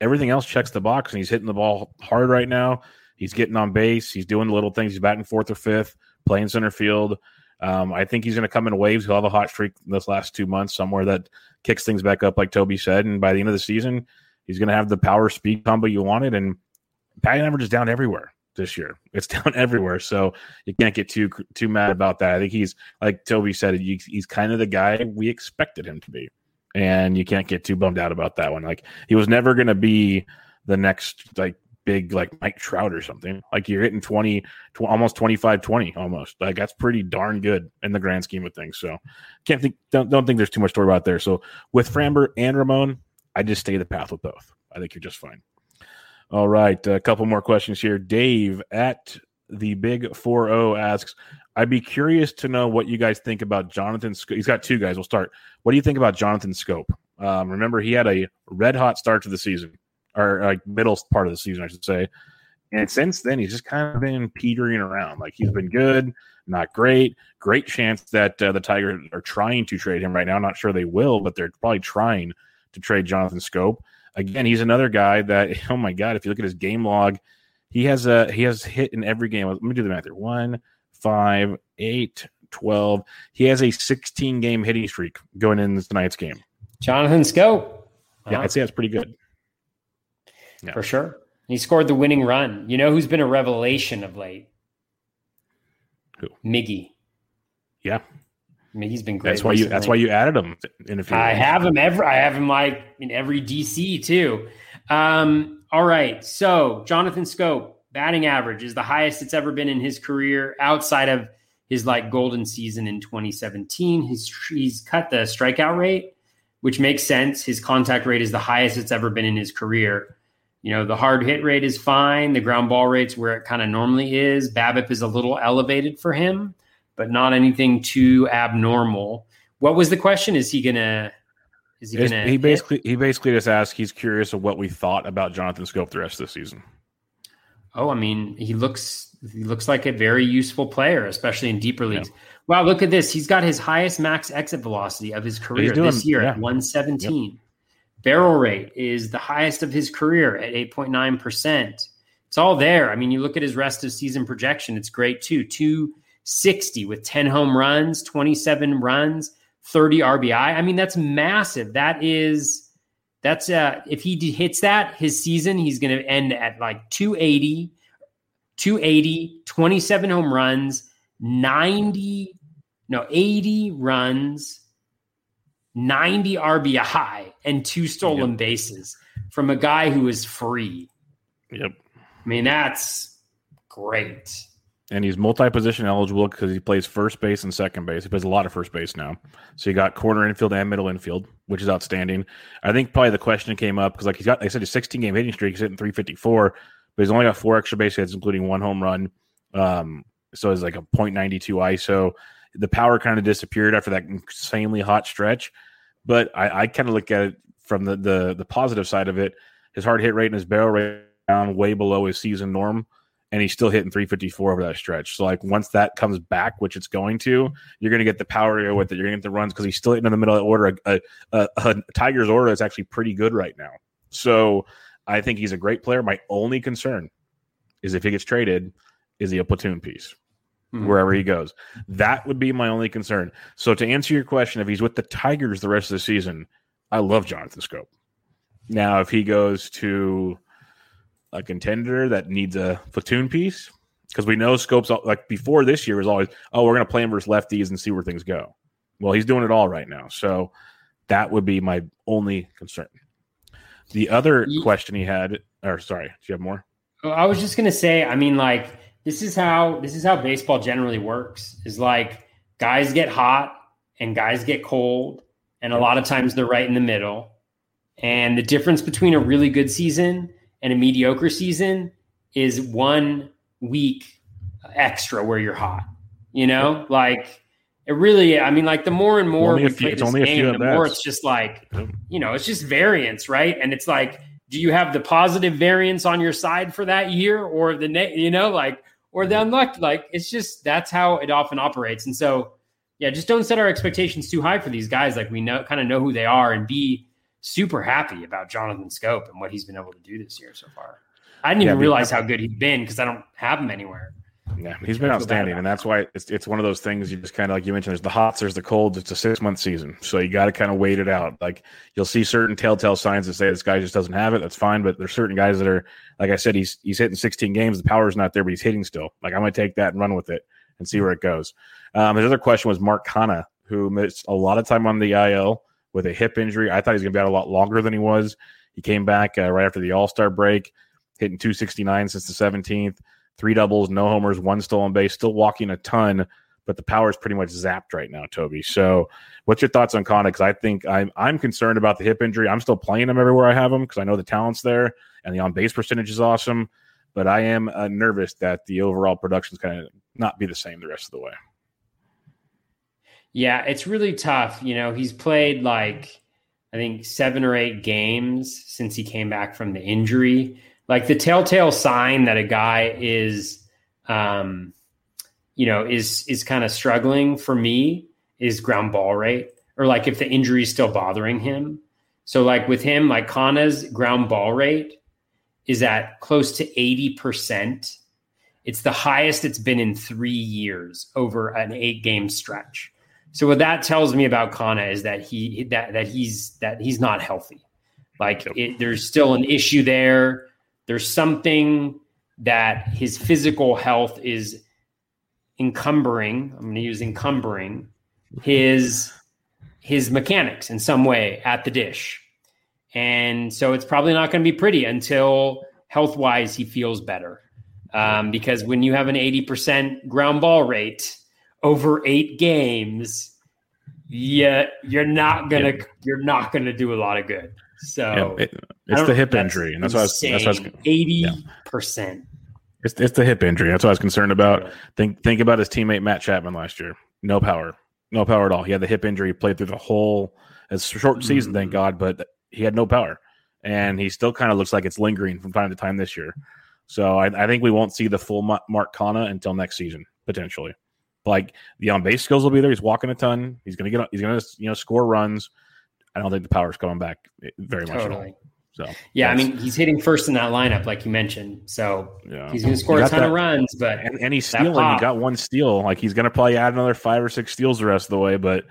everything else checks the box, and he's hitting the ball hard right now. He's getting on base. He's doing little things. He's batting fourth or fifth, playing center field. Um, I think he's going to come in waves. He'll have a hot streak in this last two months somewhere that kicks things back up, like Toby said. And by the end of the season, he's going to have the power speed combo you wanted. And batting average is down everywhere this year. It's down everywhere. So you can't get too too mad about that. I think he's, like Toby said, he's kind of the guy we expected him to be. And you can't get too bummed out about that one. Like, he was never going to be the next, like, big, like, Mike Trout or something. Like, you're hitting twenty, tw- almost twenty-five, twenty almost. Like, that's pretty darn good in the grand scheme of things. So can't think, don't, don't think there's too much to worry about there. So with Framber and Ramon, I just stay the path with both. I think you're just fine. All right. A couple more questions here. Dave at the Big Four O asks, I'd be curious to know what you guys think about Jonathan. Sc- He's got two guys. We'll start. What do you think about Jonathan Schoop? Um, remember, he had a red hot start to the season, or like middle part of the season, I should say. And since then, he's just kind of been petering around. Like, he's been good, not great. Great chance that uh, the Tigers are trying to trade him right now. I'm not sure they will, but they're probably trying to trade Jonathan Schoop. Again, he's another guy that, oh my God, if you look at his game log, he has a he has hit in every game. Let me do the math here. One, five, eight, twelve. He has a sixteen-game hitting streak going in tonight's game. Jonathan Schoop. Uh-huh. Yeah, I'd say that's pretty good. Yeah. For sure. He scored the winning run. You know who's been a revelation of late? Who? Miggy. Yeah. Miggy's been great. That's why recently. you that's why you added him in a few. I have him every I have him like in every D C too. Um All right, so Jonathan Schoop, batting average is the highest it's ever been in his career outside of his like golden season in twenty seventeen. He's, he's cut the strikeout rate, which makes sense. His contact rate is the highest it's ever been in his career. You know, the hard hit rate is fine. The ground ball rate's where it kind of normally is. BABIP is a little elevated for him, but not anything too abnormal. What was the question? Is he going to... Is he, gonna he basically hit? he basically just asked. He's curious of what we thought about Jonathan Schoop the rest of the season. Oh, I mean, he looks he looks like a very useful player, especially in deeper leagues. Yeah. Wow, look at this! He's got his highest max exit velocity of his career doing, this year yeah. at one seventeen. Yep. Barrel rate is the highest of his career at eight point nine percent. It's all there. I mean, you look at his rest of season projection; it's great too. two sixty with ten home runs, twenty-seven runs. thirty R B I. I mean, that's massive. That is, that's, uh, if he d- hits that, his season, he's going to end at like two eighty, two eighty, twenty-seven home runs, ninety, no, eighty runs, ninety R B I, and two stolen yep. bases from a guy who is free. Yep. I mean, that's great. And he's multi-position eligible because he plays first base and second base. He plays a lot of first base now. So you got corner infield and middle infield, which is outstanding. I think probably the question came up because, like, he's got, like I said, a sixteen-game hitting streak. He's hitting three fifty-four, but he's only got four extra base hits, including one home run. Um, so it's like a point nine two I S O. The power kind of disappeared after that insanely hot stretch. But I, I kind of look at it from the, the the positive side of it. His hard hit rate and his barrel rate down way below his season norm. And he's still hitting three fifty-four over that stretch. So, like, once that comes back, which it's going to, you're going to get the power to go with it. You're going to get the runs because he's still hitting in the middle of the order. A, a, a Tigers order is actually pretty good right now. So I think he's a great player. My only concern is if he gets traded, is he a platoon piece mm-hmm. wherever he goes? That would be my only concern. So to answer your question, if he's with the Tigers the rest of the season, I love Jonathan Schoop. Now, if he goes to a contender that needs a platoon piece, because we know Scope's, like, before this year was always, oh, we're going to play him versus lefties and see where things go. Well, he's doing it all right now. So that would be my only concern. The other you, question he had, or sorry, do you have more? I was just going to say, I mean, like, this is how, this is how baseball generally works, is like guys get hot and guys get cold. And a lot of times they're right in the middle. And the difference between a really good season and a mediocre season is one week extra where you're hot, you know, like it really, I mean, like the more and more we play this game, the more it's just like, you know, it's just variance. Right. And it's like, do you have the positive variance on your side for that year or the, ne- you know, like, or the unlucky, like, it's just, that's how it often operates. And so, yeah, just don't set our expectations too high for these guys. Like, we know, kind of know who they are, and be super happy about Jonathan Schoop and what he's been able to do this year so far. I didn't yeah, even realize how good he'd been because I don't have him anywhere. Yeah, he's been outstanding, and that's why it's it's one of those things you just kind of, like you mentioned, there's the hots, there's the colds. It's a six-month season, so you got to kind of wait it out. Like, you'll see certain telltale signs that say this guy just doesn't have it. That's fine, but there's certain guys that are, like I said, he's he's hitting sixteen games. The power's not there, but he's hitting still. Like, I'm going to take that and run with it and see where it goes. Um, his other question was Mark Kana, who missed a lot of time on the I L with a hip injury. I thought he was going to be out a lot longer than he was. He came back uh, right after the All-Star break, hitting two sixty-nine since the seventeenth. Three doubles, no homers, one stolen base, still walking a ton, but the power is pretty much zapped right now, Toby. So what's your thoughts on Kana? Because I think I'm, I'm concerned about the hip injury. I'm still playing him everywhere I have him because I know the talent's there, and the on-base percentage is awesome. But I am uh, nervous that the overall production's going to not be the same the rest of the way. Yeah, it's really tough. You know, he's played like, I think, seven or eight games since he came back from the injury. Like, the telltale sign that a guy is, um, you know, is is kind of struggling for me is ground ball rate, or like if the injury is still bothering him. So like with him, like Kana's ground ball rate is at close to eighty percent. It's the highest it's been in three years over an eight game stretch. So what that tells me about Kana is that he that that he's that he's not healthy. Like it, there's still an issue there. There's something that his physical health is encumbering. I'm going to use encumbering his his mechanics in some way at the dish. And so it's probably not going to be pretty until health-wise he feels better. Um, because when you have an eighty percent ground ball rate over eight games, yeah, you're not gonna yeah. you're not gonna do a lot of good. So yeah, it, it's the hip injury, and that's why I was that's why eighty percent. It's it's the hip injury. That's what I was concerned about. Think think about his teammate Matt Chapman last year. No power, no power at all. He had the hip injury. Played through the whole as short season, mm-hmm. thank God, but he had no power, and he still kind of looks like it's lingering from time to time this year. So I, I think we won't see the full Mark Kana until next season potentially. Like, the on base skills will be there. He's walking a ton. He's gonna get. He's gonna you know score runs. I don't think the power's coming back very much totally. At all. So yeah, I mean, he's hitting first in that lineup, like you mentioned. So yeah. he's going to score he a ton that, of runs, but and, and he's stealing. Pop. He got one steal. Like, he's going to probably add another five or six steals the rest of the way, but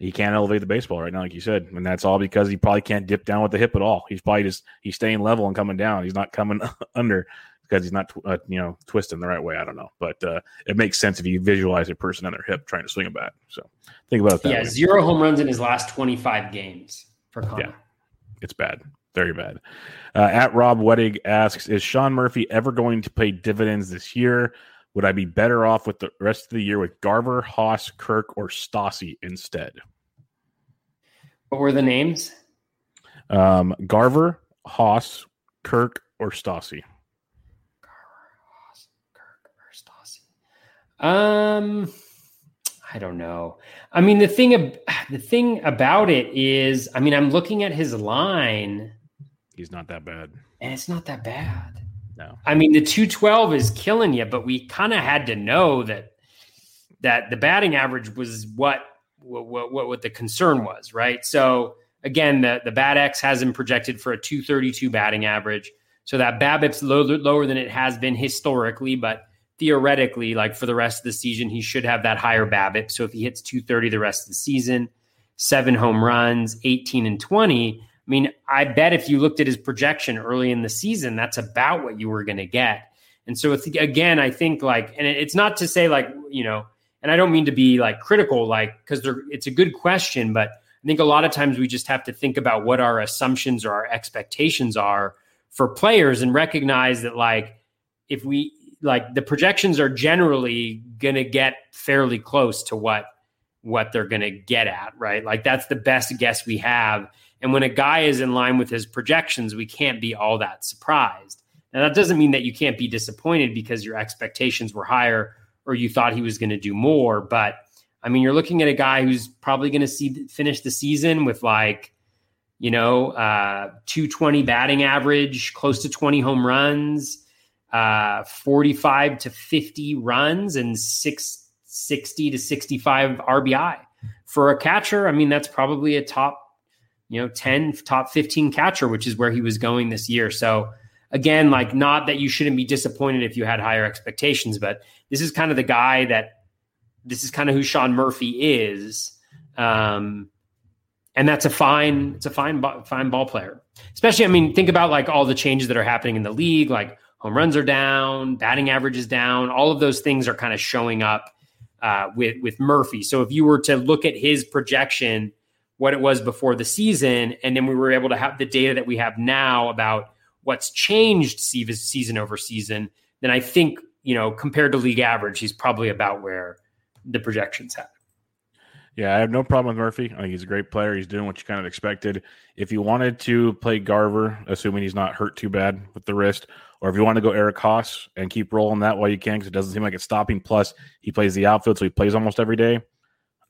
he can't elevate the baseball right now, like you said, and that's all because he probably can't dip down with the hip at all. He's probably just he's staying level and coming down. He's not coming under because he's not uh, you know twisting the right way. I don't know, but uh, it makes sense if you visualize a person on their hip trying to swing a bat. So think about it that. Yeah, way. Zero home runs in his last twenty-five games for Connor. Yeah, it's bad. Very bad. Uh, at Rob Wettig asks, is Sean Murphy ever going to pay dividends this year? Would I be better off with the rest of the year with Garver, Haase, Kirk, or Stassi instead? What were the names? Um, Garver, Haase, Kirk, or Stassi. Garver, Haase, Kirk, or Stassi. Um, I don't know. I mean, the thing ab- the thing about it is, I mean, I'm looking at his line. He's not that bad. And it's not that bad. No. I mean, the two twelve is killing you, but we kind of had to know that that the batting average was what what what, what the concern was, right? So, again, the, the BATX has him projected for a two thirty-two batting average. So that BABIP's low, lower than it has been historically, but theoretically, like for the rest of the season, he should have that higher BABIP. So if he hits two thirty the rest of the season, seven home runs, eighteen and twenty, I mean, I bet if you looked at his projection early in the season, that's about what you were going to get. And so, it's, again, I think like, and it's not to say like, you know, and I don't mean to be like critical, like, because it's a good question, but I think a lot of times we just have to think about what our assumptions or our expectations are for players and recognize that like, if we like the projections are generally going to get fairly close to what, what they're going to get at, right? Like, that's the best guess we have. And when a guy is in line with his projections, we can't be all that surprised. Now, that doesn't mean that you can't be disappointed because your expectations were higher or you thought he was going to do more. But I mean, you're looking at a guy who's probably going to see finish the season with like, you know, uh, two twenty batting average, close to twenty home runs, uh, forty-five to fifty runs, and six, sixty to sixty-five R B I. For a catcher, I mean, that's probably a top, you know, ten, top fifteen catcher, which is where he was going this year. So again, like, not that you shouldn't be disappointed if you had higher expectations, but this is kind of the guy that, this is kind of who Sean Murphy is. Um, and that's a fine, it's a fine, fine ball player, especially, I mean, think about like all the changes that are happening in the league, like home runs are down, batting average is down. All of those things are kind of showing up Uh, with with Murphy. So if you were to look at his projection, what it was before the season, and then we were able to have the data that we have now about what's changed season over season, then I think, you know, compared to league average, he's probably about where the projections have. Yeah, I have no problem with Murphy. I think he's a great player. He's doing what you kind of expected. If you wanted to play Garver, assuming he's not hurt too bad with the wrist, or if you want to go Eric Haase and keep rolling that while you can, because it doesn't seem like it's stopping. Plus, he plays the outfield, so he plays almost every day.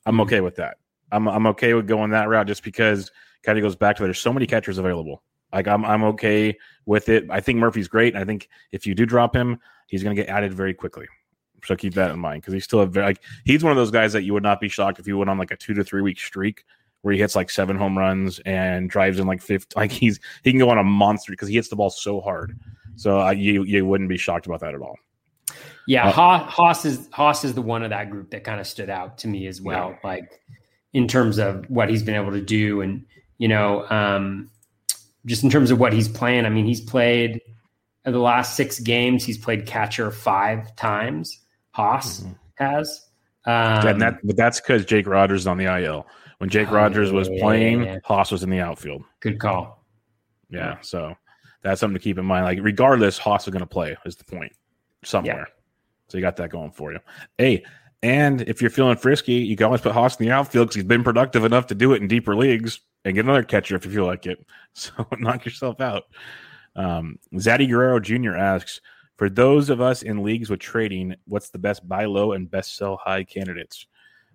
I'm okay with that. I'm I'm okay with going that route just because kind of goes back to there's so many catchers available. Like, I'm I'm okay with it. I think Murphy's great, and I think if you do drop him, he's going to get added very quickly. So keep that in mind, because he's still a very, like, he's one of those guys that you would not be shocked if he went on like a two to three week streak where he hits like seven home runs and drives in like fifty. Like he's he can go on a monster because he hits the ball so hard. So uh, you you wouldn't be shocked about that at all. Yeah, uh, Haase is Haase is the one of that group that kind of stood out to me as well. Yeah. Like in terms of what he's been able to do, and you know, um, just in terms of what he's playing. I mean, he's played in the last six games. He's played catcher five times. Haase mm-hmm. has, um, and that, but that's because Jake Rogers is on the I L. When Jake oh, Rogers was yeah, playing, yeah, yeah. Haase was in the outfield. Good call. Yeah, yeah, so that's something to keep in mind. Like, regardless, Haase is going to play. Is the point somewhere? Yeah. So you got that going for you. Hey, and if you're feeling frisky, you can always put Haase in the outfield because he's been productive enough to do it in deeper leagues, and get another catcher if you feel like it. So knock yourself out. Um, Zaddy Guerrero Junior asks, for those of us in leagues with trading, what's the best buy low and best sell high candidates?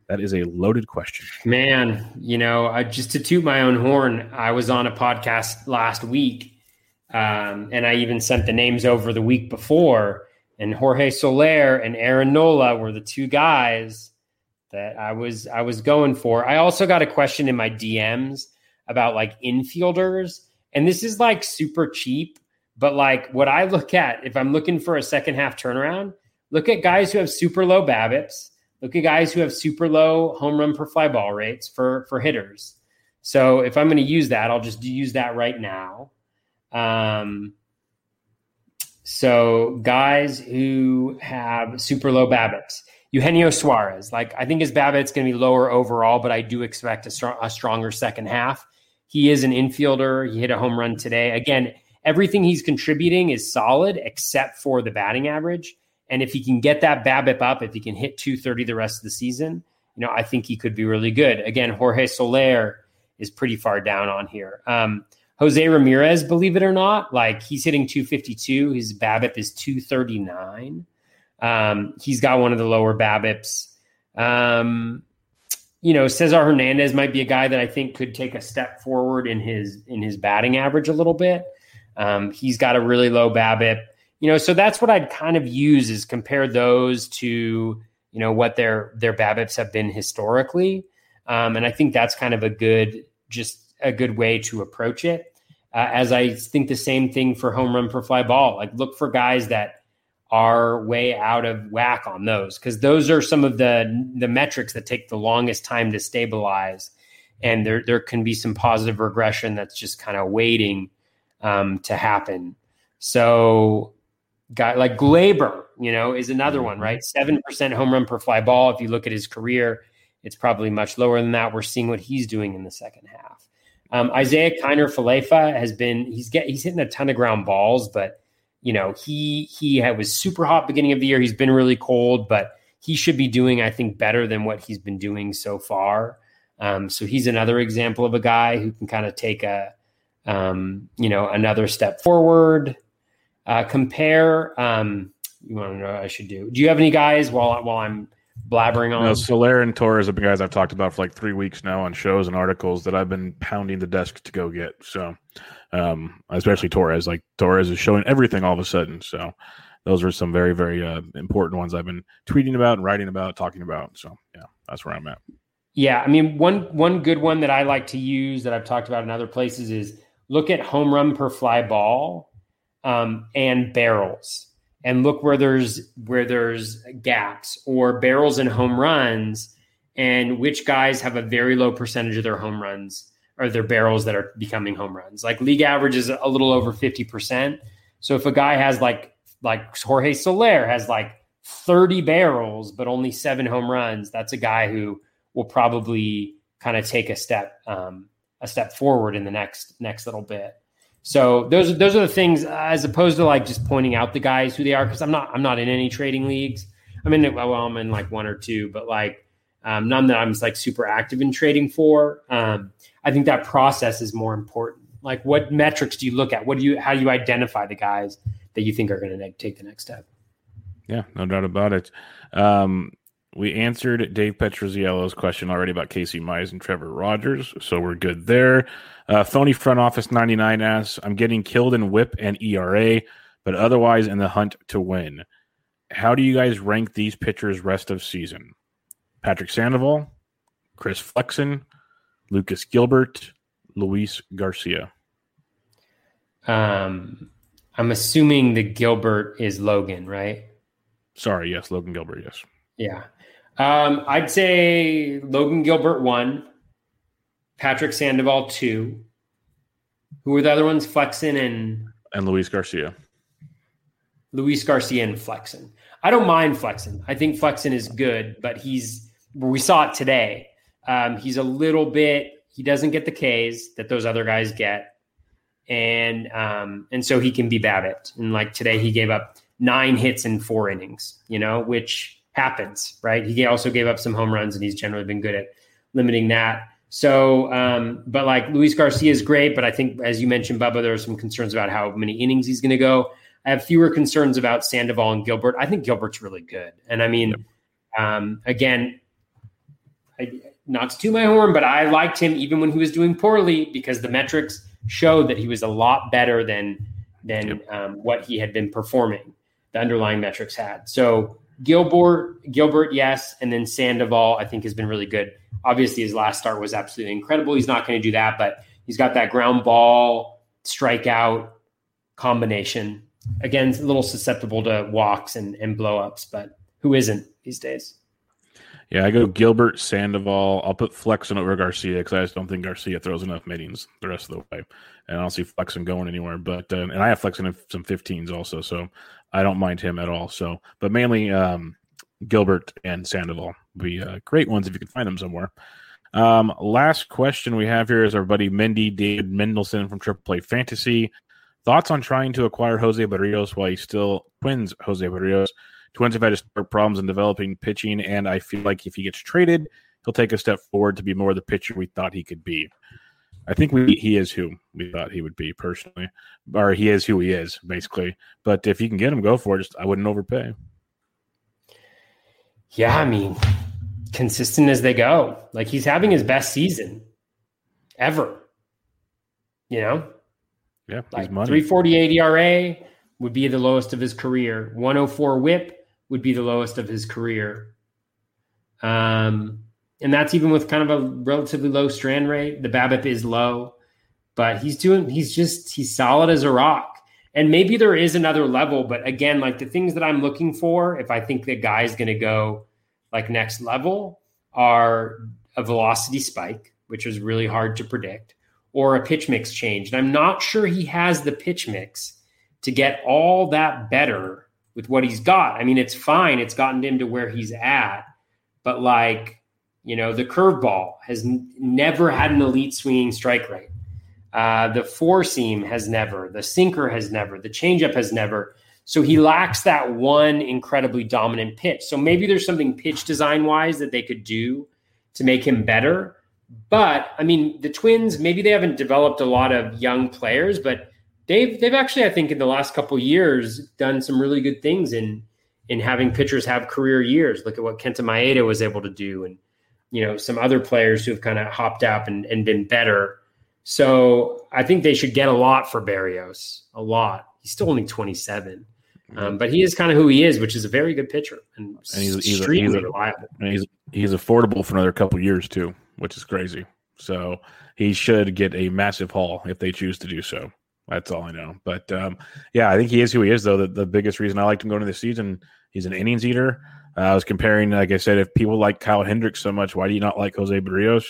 That is a loaded question. Man, you know, I, just to toot my own horn, I was on a podcast last week, um, and I even sent the names over the week before, and Jorge Soler and Aaron Nola were the two guys that I was I was going for. I also got a question in my D Ms about like infielders, and this is like super cheap. But like what I look at, if I'm looking for a second half turnaround, look at guys who have super low BABIPs, look at guys who have super low home run per fly ball rates for, for hitters. So if I'm going to use that, I'll just use that right now. Um, so guys who have super low BABIPs, Eugenio Suarez, like I think his BABIP's going to be lower overall, but I do expect a, str- a stronger second half. He is an infielder. He hit a home run today. Again, everything he's contributing is solid except for the batting average. And if he can get that BABIP up, if he can hit two thirty the rest of the season, you know, I think he could be really good. Again, Jorge Soler is pretty far down on here. Um, Jose Ramirez, believe it or not, like he's hitting two fifty-two. His BABIP is two thirty-nine. Um, he's got one of the lower BABIPs. Um, you know, Cesar Hernandez might be a guy that I think could take a step forward in his in his batting average a little bit. Um, he's got a really low BABIP, you know, so that's what I'd kind of use is compare those to, you know, what their, their BABIPs have been historically. Um, and I think that's kind of a good, just a good way to approach it. Uh, as I think the same thing for home run per fly ball, like look for guys that are way out of whack on those. Cause those are some of the, the metrics that take the longest time to stabilize. And there, there can be some positive regression that's just kind of waiting Um, to happen. So guy like Glaber, you know, is another one, right? seven percent home run per fly ball. If you look at his career, it's probably much lower than that. We're seeing what he's doing in the second half. Um, Isaiah Kiner-Falefa has been, he's get, he's hitting a ton of ground balls, but you know, he, he had, was super hot beginning of the year. He's been really cold, but he should be doing, I think, better than what he's been doing so far. Um, so he's another example of a guy who can kind of take a, Um, you know, another step forward, uh, compare, um, you want to know what I should do. Do you have any guys while, while I'm blabbering on? No, Soler and Torres have been guys I've talked about for like three weeks now on shows and articles that I've been pounding the desk to go get. So, um, especially Torres, like Torres is showing everything all of a sudden. So those are some very, very uh, important ones I've been tweeting about, writing about, talking about. So, yeah, that's where I'm at. Yeah, I mean, one one good one that I like to use that I've talked about in other places is look at home run per fly ball um, and barrels, and look where there's where there's gaps or barrels and home runs, and which guys have a very low percentage of their home runs or their barrels that are becoming home runs. Like league average is a little over fifty percent. So if a guy has like like Jorge Soler has like thirty barrels but only seven home runs, that's a guy who will probably kind of take a step um, a step forward in the next next little bit. So those those are the things, as opposed to like just pointing out the guys who they are, because I'm not I'm not in any trading leagues. I'm in well I'm in like one or two, but like. Um, none that I'm like super active in trading for. Um, I think that process is more important. Like, what metrics do you look at? What do you, how do you identify the guys that you think are going to take the next step? Yeah, no doubt about it. Um, we answered Dave Petroziello's question already about Casey Mize and Trevor Rogers, so we're good there. Uh, Phony Front Office ninety-nine asks, I'm getting killed in whip and E R A, but otherwise in the hunt to win. How do you guys rank these pitchers rest of season? Patrick Sandoval, Chris Flexen, Lucas Gilbert, Luis Garcia. Um, I'm assuming the Gilbert is Logan, right? Sorry, yes, Logan Gilbert, yes. Yeah. Um, I'd say Logan Gilbert, one. Patrick Sandoval, two. Who were the other ones? Flexen and... And Luis Garcia. Luis Garcia and Flexen. I don't mind Flexen. I think Flexen is good, but he's... We saw it today. Um, he's a little bit, he doesn't get the Ks that those other guys get. And um, and so he can be Babbitt. And like today he gave up nine hits in four innings, you know, which happens, right? He also gave up some home runs and he's generally been good at limiting that. So, um, but like Luis Garcia is great, but I think as you mentioned, Bubba, there are some concerns about how many innings he's going to go. I have fewer concerns about Sandoval and Gilbert. I think Gilbert's really good. And I mean, um, again, I, not to toot my horn, but I liked him even when he was doing poorly because the metrics showed that he was a lot better than than yep. um, what he had been performing. The underlying metrics had. So Gilbert, Gilbert, yes, and then Sandoval, I think, has been really good. Obviously, his last start was absolutely incredible. He's not going to do that, but he's got that ground ball strikeout combination. Again, a little susceptible to walks and, and blow-ups, but who isn't these days? Yeah, I go Gilbert, Sandoval. I'll put Flexen over Garcia because I just don't think Garcia throws enough innings the rest of the way. And I don't see Flexen going anywhere. But um, and I have Flexen in some fifteens also, so I don't mind him at all. So, but mainly um, Gilbert and Sandoval would be uh, great ones if you can find them somewhere. Um, last question we have here is our buddy Mendy, David Mendelson from Triple Play Fantasy. Thoughts on trying to acquire Jose Berríos while he's still Twins Jose Berríos? Twins have had historic problems in developing pitching, and I feel like if he gets traded, he'll take a step forward to be more the pitcher we thought he could be. I think we, he is who we thought he would be personally, or he is who he is, basically. But if you can get him, go for it. Just, I wouldn't overpay. Yeah, I mean, consistent as they go. Like, he's having his best season ever, you know? Yeah, he's like money. three forty-eight E R A would be the lowest of his career. one oh four whip would be the lowest of his career. Um, and that's even with kind of a relatively low strand rate. The BABIP is low, but he's doing, he's just, he's solid as a rock. And maybe there is another level, but again, like the things that I'm looking for, if I think the guy's going to go like next level, are a velocity spike, which is really hard to predict, or a pitch mix change. And I'm not sure he has the pitch mix to get all that better with what he's got. I mean, it's fine. It's gotten him to where he's at, but like, you know, the curveball has n- never had an elite swinging strike rate. Uh, the four seam has never, the sinker has never, the changeup has never. So he lacks that one incredibly dominant pitch. So maybe there's something pitch design wise that they could do to make him better. But I mean, the Twins, maybe they haven't developed a lot of young players, but They've they've actually, I think, in the last couple of years, done some really good things in in having pitchers have career years. Look at what Kenta Maeda was able to do, and you know, some other players who have kind of hopped up and, and been better. So I think they should get a lot for Berríos, a lot. He's still only twenty-seven. Um, but he is kind of who he is, which is a very good pitcher and, and he's, he's extremely a, he's reliable. A, and he's he's affordable for another couple years too, which is crazy. So he should get a massive haul if they choose to do so. That's all I know. But um, yeah, I think he is who he is, though. The, the biggest reason I liked him going into the season, he's an innings eater. Uh, I was comparing, like I said, if people like Kyle Hendricks so much, why do you not like José Berríos?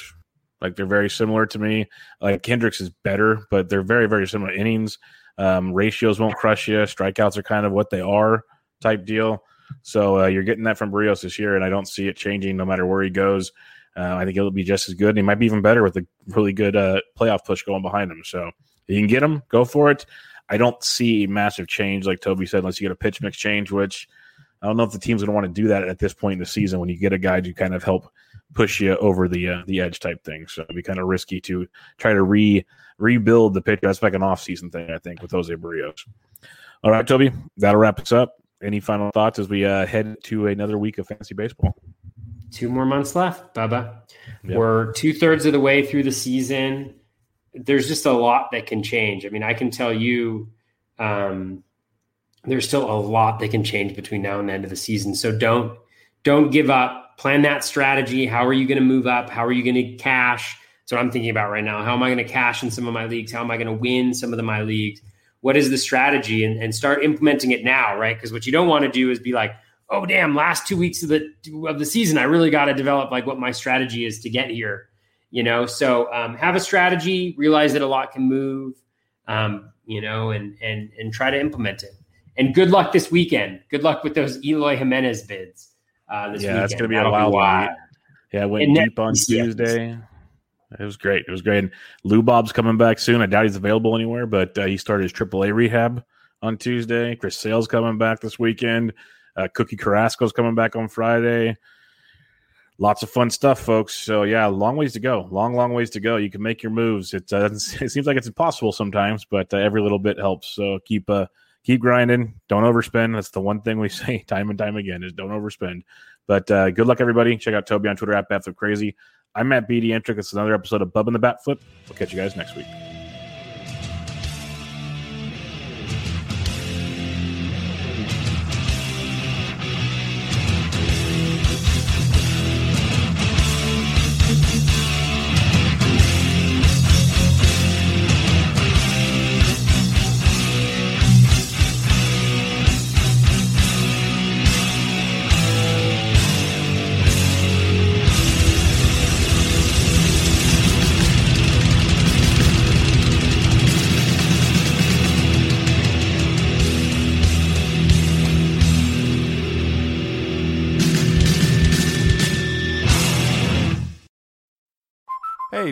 Like, they're very similar to me. Like, Hendricks is better, but they're very, very similar innings. Um, ratios won't crush you. Strikeouts are kind of what they are type deal. So uh, you're getting that from Berríos this year, and I don't see it changing no matter where he goes. Uh, I think it'll be just as good, and he might be even better with a really good uh, playoff push going behind him. So you can get him, go for it. I don't see massive change, like Toby said, unless you get a pitch mix change, which I don't know if the team's going to want to do that at this point in the season when you get a guy to kind of help push you over the uh, the edge type thing. So it'd be kind of risky to try to re rebuild the pitcher. That's like an off-season thing, I think, with José Berríos. All right, Toby, that'll wrap us up. Any final thoughts as we uh, head to another week of fantasy baseball? Two more months left, Bubba. Yep. We're two-thirds of the way through the season. There's just a lot that can change. I mean, I can tell you um, there's still a lot that can change between now and the end of the season. So don't don't give up. Plan that strategy. How are you going to move up? How are you going to cash? That's what I'm thinking about right now. How am I going to cash in some of my leagues? How am I going to win some of the, my leagues? What is the strategy? And, and start implementing it now, right? Because what you don't want to do is be like, oh, damn, last two weeks of the of the season, I really got to develop like what my strategy is to get here. You know, so um, have a strategy, realize that a lot can move, um, you know, and and and try to implement it. And good luck this weekend. Good luck with those Eloy Jimenez bids. Uh, this yeah, weekend. That's going to be That'll a wild one. Yeah, I went and deep that, on yeah. Tuesday. It was great. It was great. And Lou Bob's coming back soon. I doubt he's available anywhere, but uh, he started his triple A rehab on Tuesday. Chris Sale's coming back this weekend. Uh, Cookie Carrasco's coming back on Friday. Lots of fun stuff, folks. So, yeah, long ways to go. Long, long ways to go. You can make your moves. It, uh, it seems like it's impossible sometimes, but uh, every little bit helps. So keep uh, keep grinding. Don't overspend. That's the one thing we say time and time again is don't overspend. But uh, good luck, everybody. Check out Toby on Twitter at BatFlipCrazy. I'm at BDentric. It's another episode of Bub and the Bat Flip. We'll catch you guys next week. Hey,